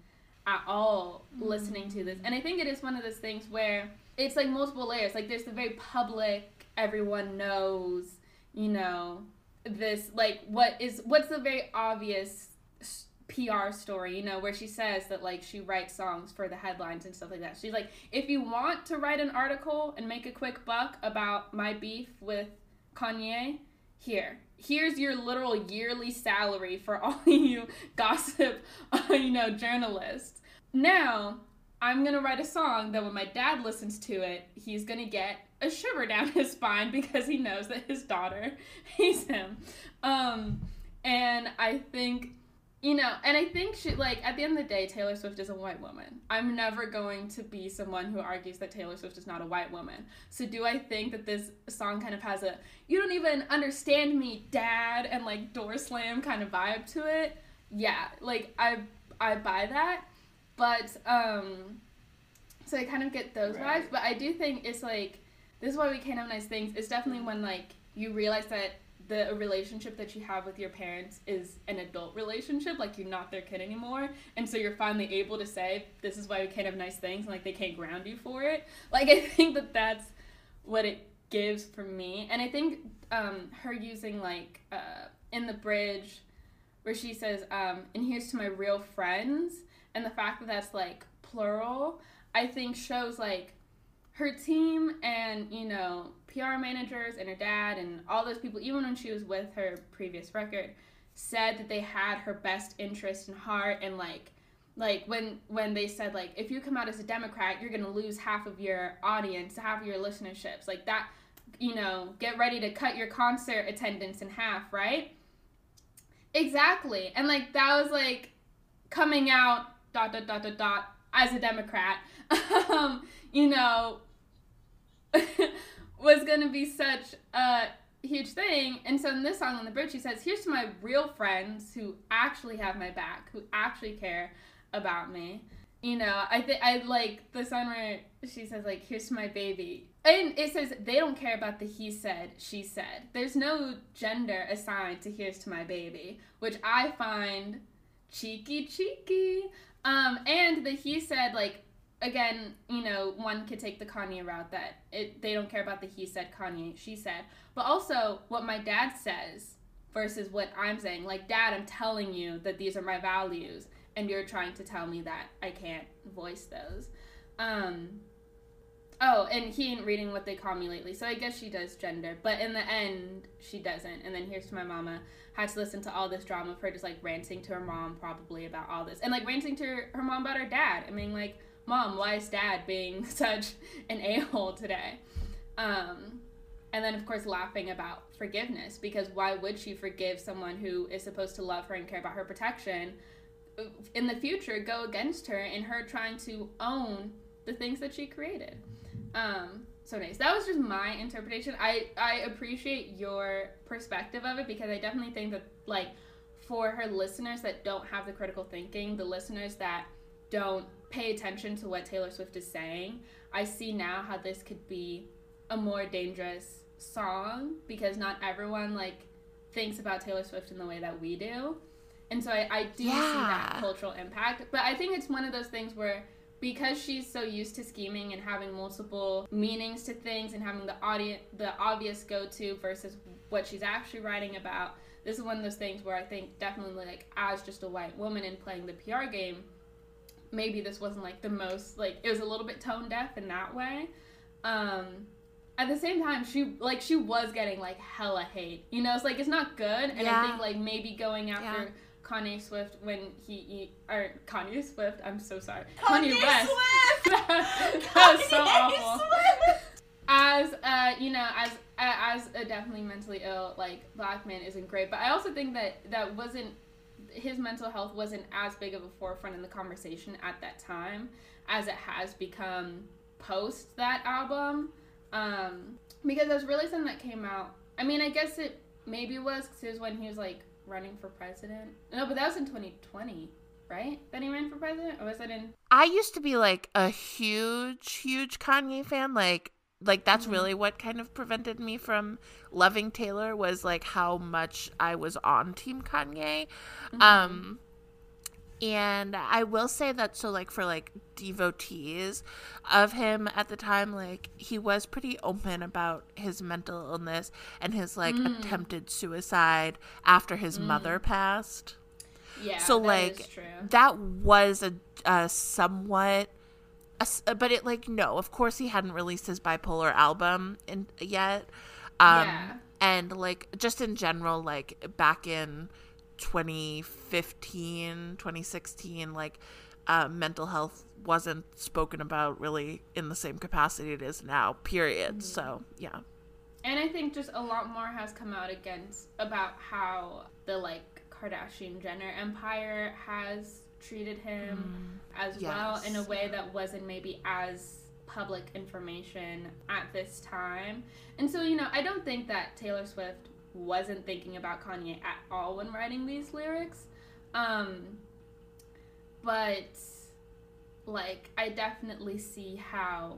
at all listening to this. And I think it is one of those things where it's multiple layers. There's the very public, everyone knows, this, what's the very obvious PR story, where she says that, she writes songs for the headlines and stuff like that. She's if you want to write an article and make a quick buck about my beef with Kanye, here's your literal yearly salary for all you gossip, journalists. Now, I'm going to write a song that when my dad listens to it, he's going to get a shiver down his spine because he knows that his daughter hates him. And I think, she, at the end of the day, Taylor Swift is a white woman. I'm never going to be someone who argues that Taylor Swift is not a white woman. So do I think that this song kind of has a, you don't even understand me, dad, and door slam kind of vibe to it? Yeah, I buy that. But, so I kind of get those vibes, but I do think it's, this is why we can't have nice things. It's definitely when, you realize that the relationship that you have with your parents is an adult relationship, you're not their kid anymore, and so you're finally able to say, this is why we can't have nice things, and, they can't ground you for it. I think that that's what it gives for me, and I think, her using, in the bridge, where she says, and here's to my real friends, and the fact that that's, plural, I think shows, her team and, PR managers and her dad and all those people, even when she was with her previous record, said that they had her best interest in heart. And, when they said, if you come out as a Democrat, you're going to lose half of your audience, half of your listenerships. That, get ready to cut your concert attendance in half, right? Exactly. And, that was, coming out... ... as a Democrat, was going to be such a huge thing. And so in this song, on the bridge, she says, here's to my real friends who actually have my back, who actually care about me. I like the song where she says, here's to my baby. And it says, they don't care about the he said, she said. There's no gender assigned to here's to my baby, which I find cheeky. And he said, again, one could take the Kanye route that they don't care about the he said, Kanye, she said. But also what my dad says versus what I'm saying. Dad, I'm telling you that these are my values, and you're trying to tell me that I can't voice those. Oh, and he ain't reading What They Call Me lately, so I guess she does gender. But in the end, she doesn't. And then here's to my mama. Had to listen to all this drama of her just, ranting to her mom probably about all this. And, ranting to her mom about her dad. I mean, Mom, why is Dad being such an a-hole today? And then, of course, laughing about forgiveness. Because why would she forgive someone who is supposed to love her and care about her protection in the future, go against her and her trying to own the things that she created? so nice. That was just my interpretation. I appreciate your perspective of it, because I definitely think that, like, for her listeners that don't have the critical thinking, the listeners that don't pay attention to what Taylor Swift is saying, I see now how this could be a more dangerous song, because not everyone, like, thinks about Taylor Swift in the way that we do. And so I do see that cultural impact. But I think it's one of those things where, because she's so used to scheming and having multiple meanings to things and having the obvious go-to versus what she's actually writing about, this is one of those things where I think definitely, like, as just a white woman and playing the PR game, maybe this wasn't, like, the most, like, it was a little bit tone deaf in that way. At the same time, she was getting, like, hella hate. You know, it's, like, it's not good. And I think, like, maybe going after... Yeah. Kanye Swift when he... Or Kanye Swift? I'm so sorry. Kanye West. Swift! That was so awful. Swift. As a definitely mentally ill, like, black man isn't great. But I also think that wasn't... His mental health wasn't as big of a forefront in the conversation at that time as it has become post that album. Because that's really something that came out... I mean, I guess it maybe was, because it was when he was, like, running for president. No, but that was in 2020, right? That he ran for president? Or was that in... I used to be, like, a huge, huge Kanye fan. Like that's really what kind of prevented me from loving Taylor, was, like, how much I was on Team Kanye. Mm-hmm. And I will say that, so, like, for, like, devotees of him at the time, like, he was pretty open about his mental illness and his, like, attempted suicide after his mother passed. Yeah, so, like, that is true. That was a somewhat... but it, like, no, of course he hadn't released his bipolar album yet. And, like, just in general, like, back in... 2015, 2016, like, mental health wasn't spoken about really in the same capacity it is now, period. Mm-hmm. So, yeah. And I think just a lot more has come out about how the, like, Kardashian-Jenner empire has treated him as well, in a way that wasn't maybe as public information at this time. And so, you know, I don't think that Taylor Swift wasn't thinking about Kanye at all when writing these lyrics. But, like, I definitely see how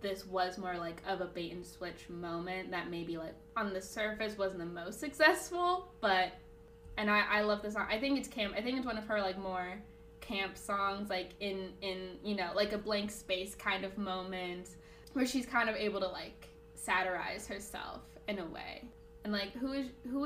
this was more, like, of a bait-and-switch moment that maybe, like, on the surface wasn't the most successful, but... And I love this song. I think it's camp. I think it's one of her, like, more camp songs, like, in you know, like, a blank space kind of moment where she's kind of able to, like, satirize herself in a way. And, like, who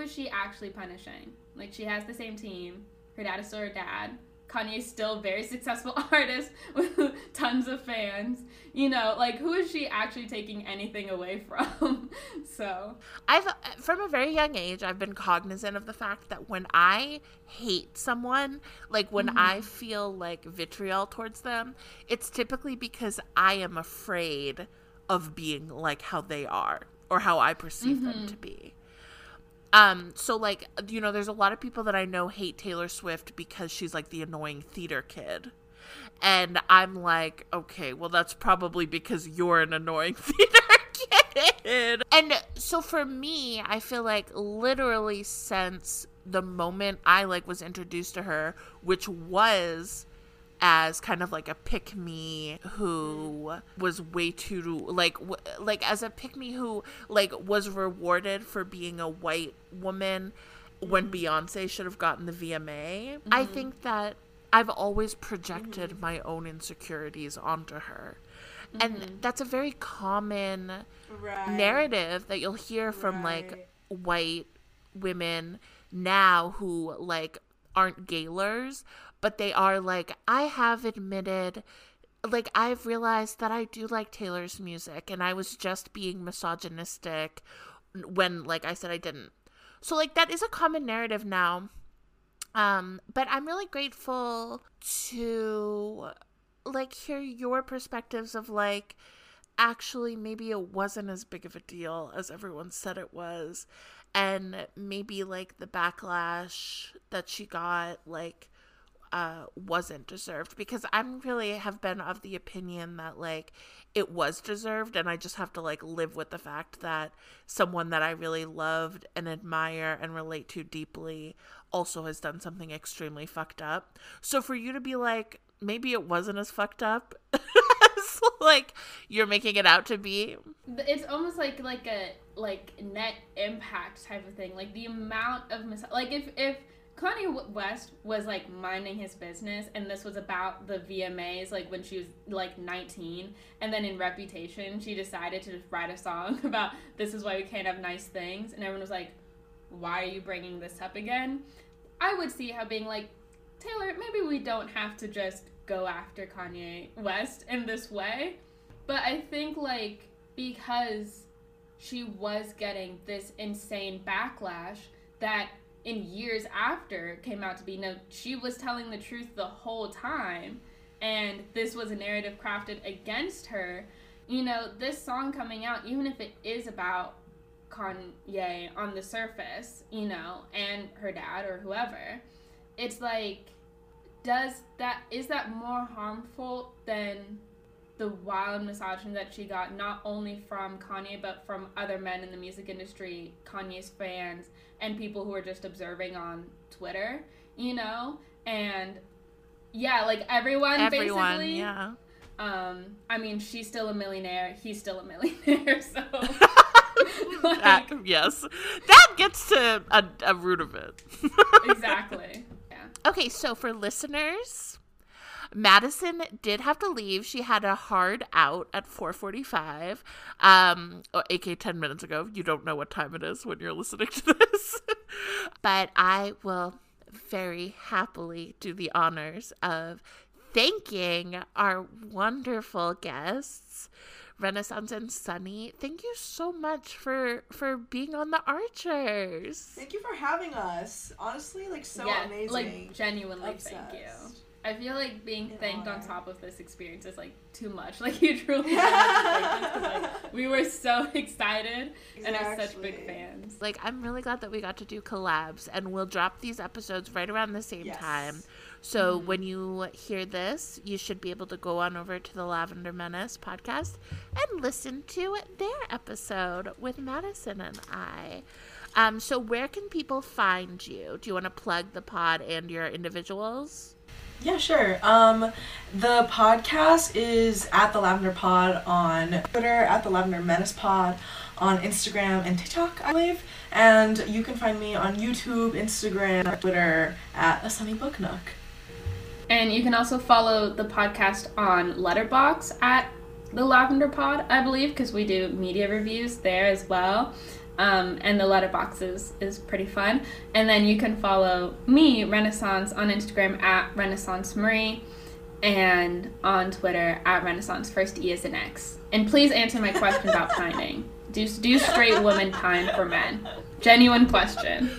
is she actually punishing? Like, she has the same team. Her dad is still her dad. Kanye's still a very successful artist with tons of fans. You know, like, who is she actually taking anything away from? So. From a very young age, I've been cognizant of the fact that when I hate someone, like, when I feel, like, vitriol towards them, it's typically because I am afraid of being, like, how they are or how I perceive them to be. So, like, you know, there's a lot of people that I know hate Taylor Swift because she's, like, the annoying theater kid. And I'm like, okay, well, that's probably because you're an annoying theater kid. And so for me, I feel like literally since the moment I, like, was introduced to her, which was as kind of, like, a pick-me who was way too, like, as a pick-me who, like, was rewarded for being a white woman when Beyoncé should have gotten the VMA. I think that I've always projected my own insecurities onto her. And that's a very common narrative that you'll hear from, like, white women now who, like, aren't gaylers, but they are like, I have admitted, like, I've realized that I do like Taylor's music, and I was just being misogynistic when, like, I said I didn't. So, like, that is a common narrative now. But I'm really grateful to, like, hear your perspectives of, like, actually maybe it wasn't as big of a deal as everyone said it was, and maybe, like, the backlash that she got, like, wasn't deserved, because I really have been of the opinion that, like, it was deserved, and I just have to, like, live with the fact that someone that I really loved and admire and relate to deeply also has done something extremely fucked up. So for you to be like, maybe it wasn't as fucked up as, like, you're making it out to be. It's almost like a, like, net impact type of thing. Like, the amount of like, if Kanye West was, like, minding his business, and this was about the VMAs, like, when she was, like, 19, and then in Reputation, she decided to write a song about This Is Why We Can't Have Nice Things, and everyone was like, why are you bringing this up again? I would see how being like, Taylor, maybe we don't have to just go after Kanye West in this way, but I think, like, because she was getting this insane backlash that in years after it came out to be, no, she was telling the truth the whole time, and this was a narrative crafted against her. You know, this song coming out, even if it is about Kanye on the surface, you know, and her dad or whoever, it's like, is that more harmful than the wild misogyny that she got, not only from Kanye, but from other men in the music industry, Kanye's fans, and people who are just observing on Twitter, you know? And, yeah, like, everyone basically. Yeah. I mean, she's still a millionaire. He's still a millionaire, so. Like, yes. That gets to a root of it. Exactly. Yeah. Okay, so for listeners, Madyson did have to leave. She had a hard out at 4:45, aka 10 minutes ago. You don't know what time it is when you're listening to this. But I will very happily do the honors of thanking our wonderful guests, Renaissance and Sunny. Thank you so much for being on The Archers. Thank you for having us. Honestly, like, so amazing. Like, genuinely, obsessed. Thank you. I feel like being thanked on top of this experience is, like, too much. Like, you truly like, we were so excited, exactly, and are such big fans. Like, I'm really glad that we got to do collabs, and we'll drop these episodes right around the same time. So when you hear this, you should be able to go on over to the Lavender Menace podcast and listen to their episode with Madyson and I. So where can people find you? Do you want to plug the pod and your individuals? Yeah, sure. The podcast is at The Lavender Pod on Twitter, at The Lavender Menace Pod on Instagram and TikTok, I believe. And you can find me on YouTube, Instagram, Twitter, at A Sunny Book Nook. And you can also follow the podcast on Letterboxd at The Lavender Pod, I believe, because we do media reviews there as well. And the Letterboxd is pretty fun. And then you can follow me, Renaissance, on Instagram at Renaissance Marie, and on Twitter at Renaissance First E is an X. And please answer my question about pining. Do straight women pine for men? Genuine question.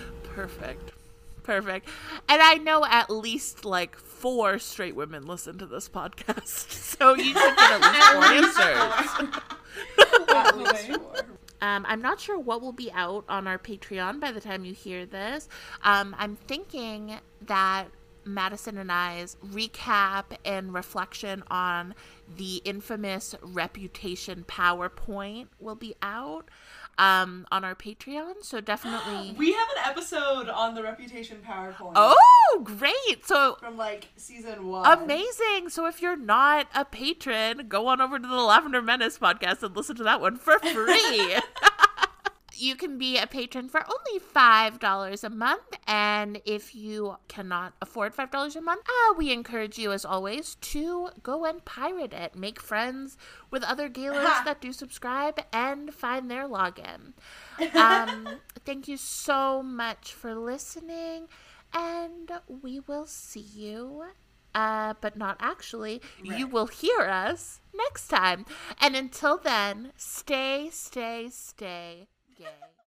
Perfect. And I know at least, like, 4 straight women listen to this podcast, so you should get at least 4 answers. I'm not sure what will be out on our Patreon by the time you hear this. I'm thinking that Madyson and I's recap and reflection on the infamous Reputation PowerPoint will be out on our Patreon. So definitely. We have an episode on the Reputation PowerPoint. Oh, great. So from, like, season 1. Amazing. So if you're not a patron, go on over to the Lavender Menace podcast and listen to that one for free. You can be a patron for only $5 a month, and if you cannot afford $5 a month, we encourage you, as always, to go and pirate it. Make friends with other gailers that do subscribe and find their login. Thank you so much for listening, and we will see you, but not actually. Right. You will hear us next time. And until then, stay. Yay.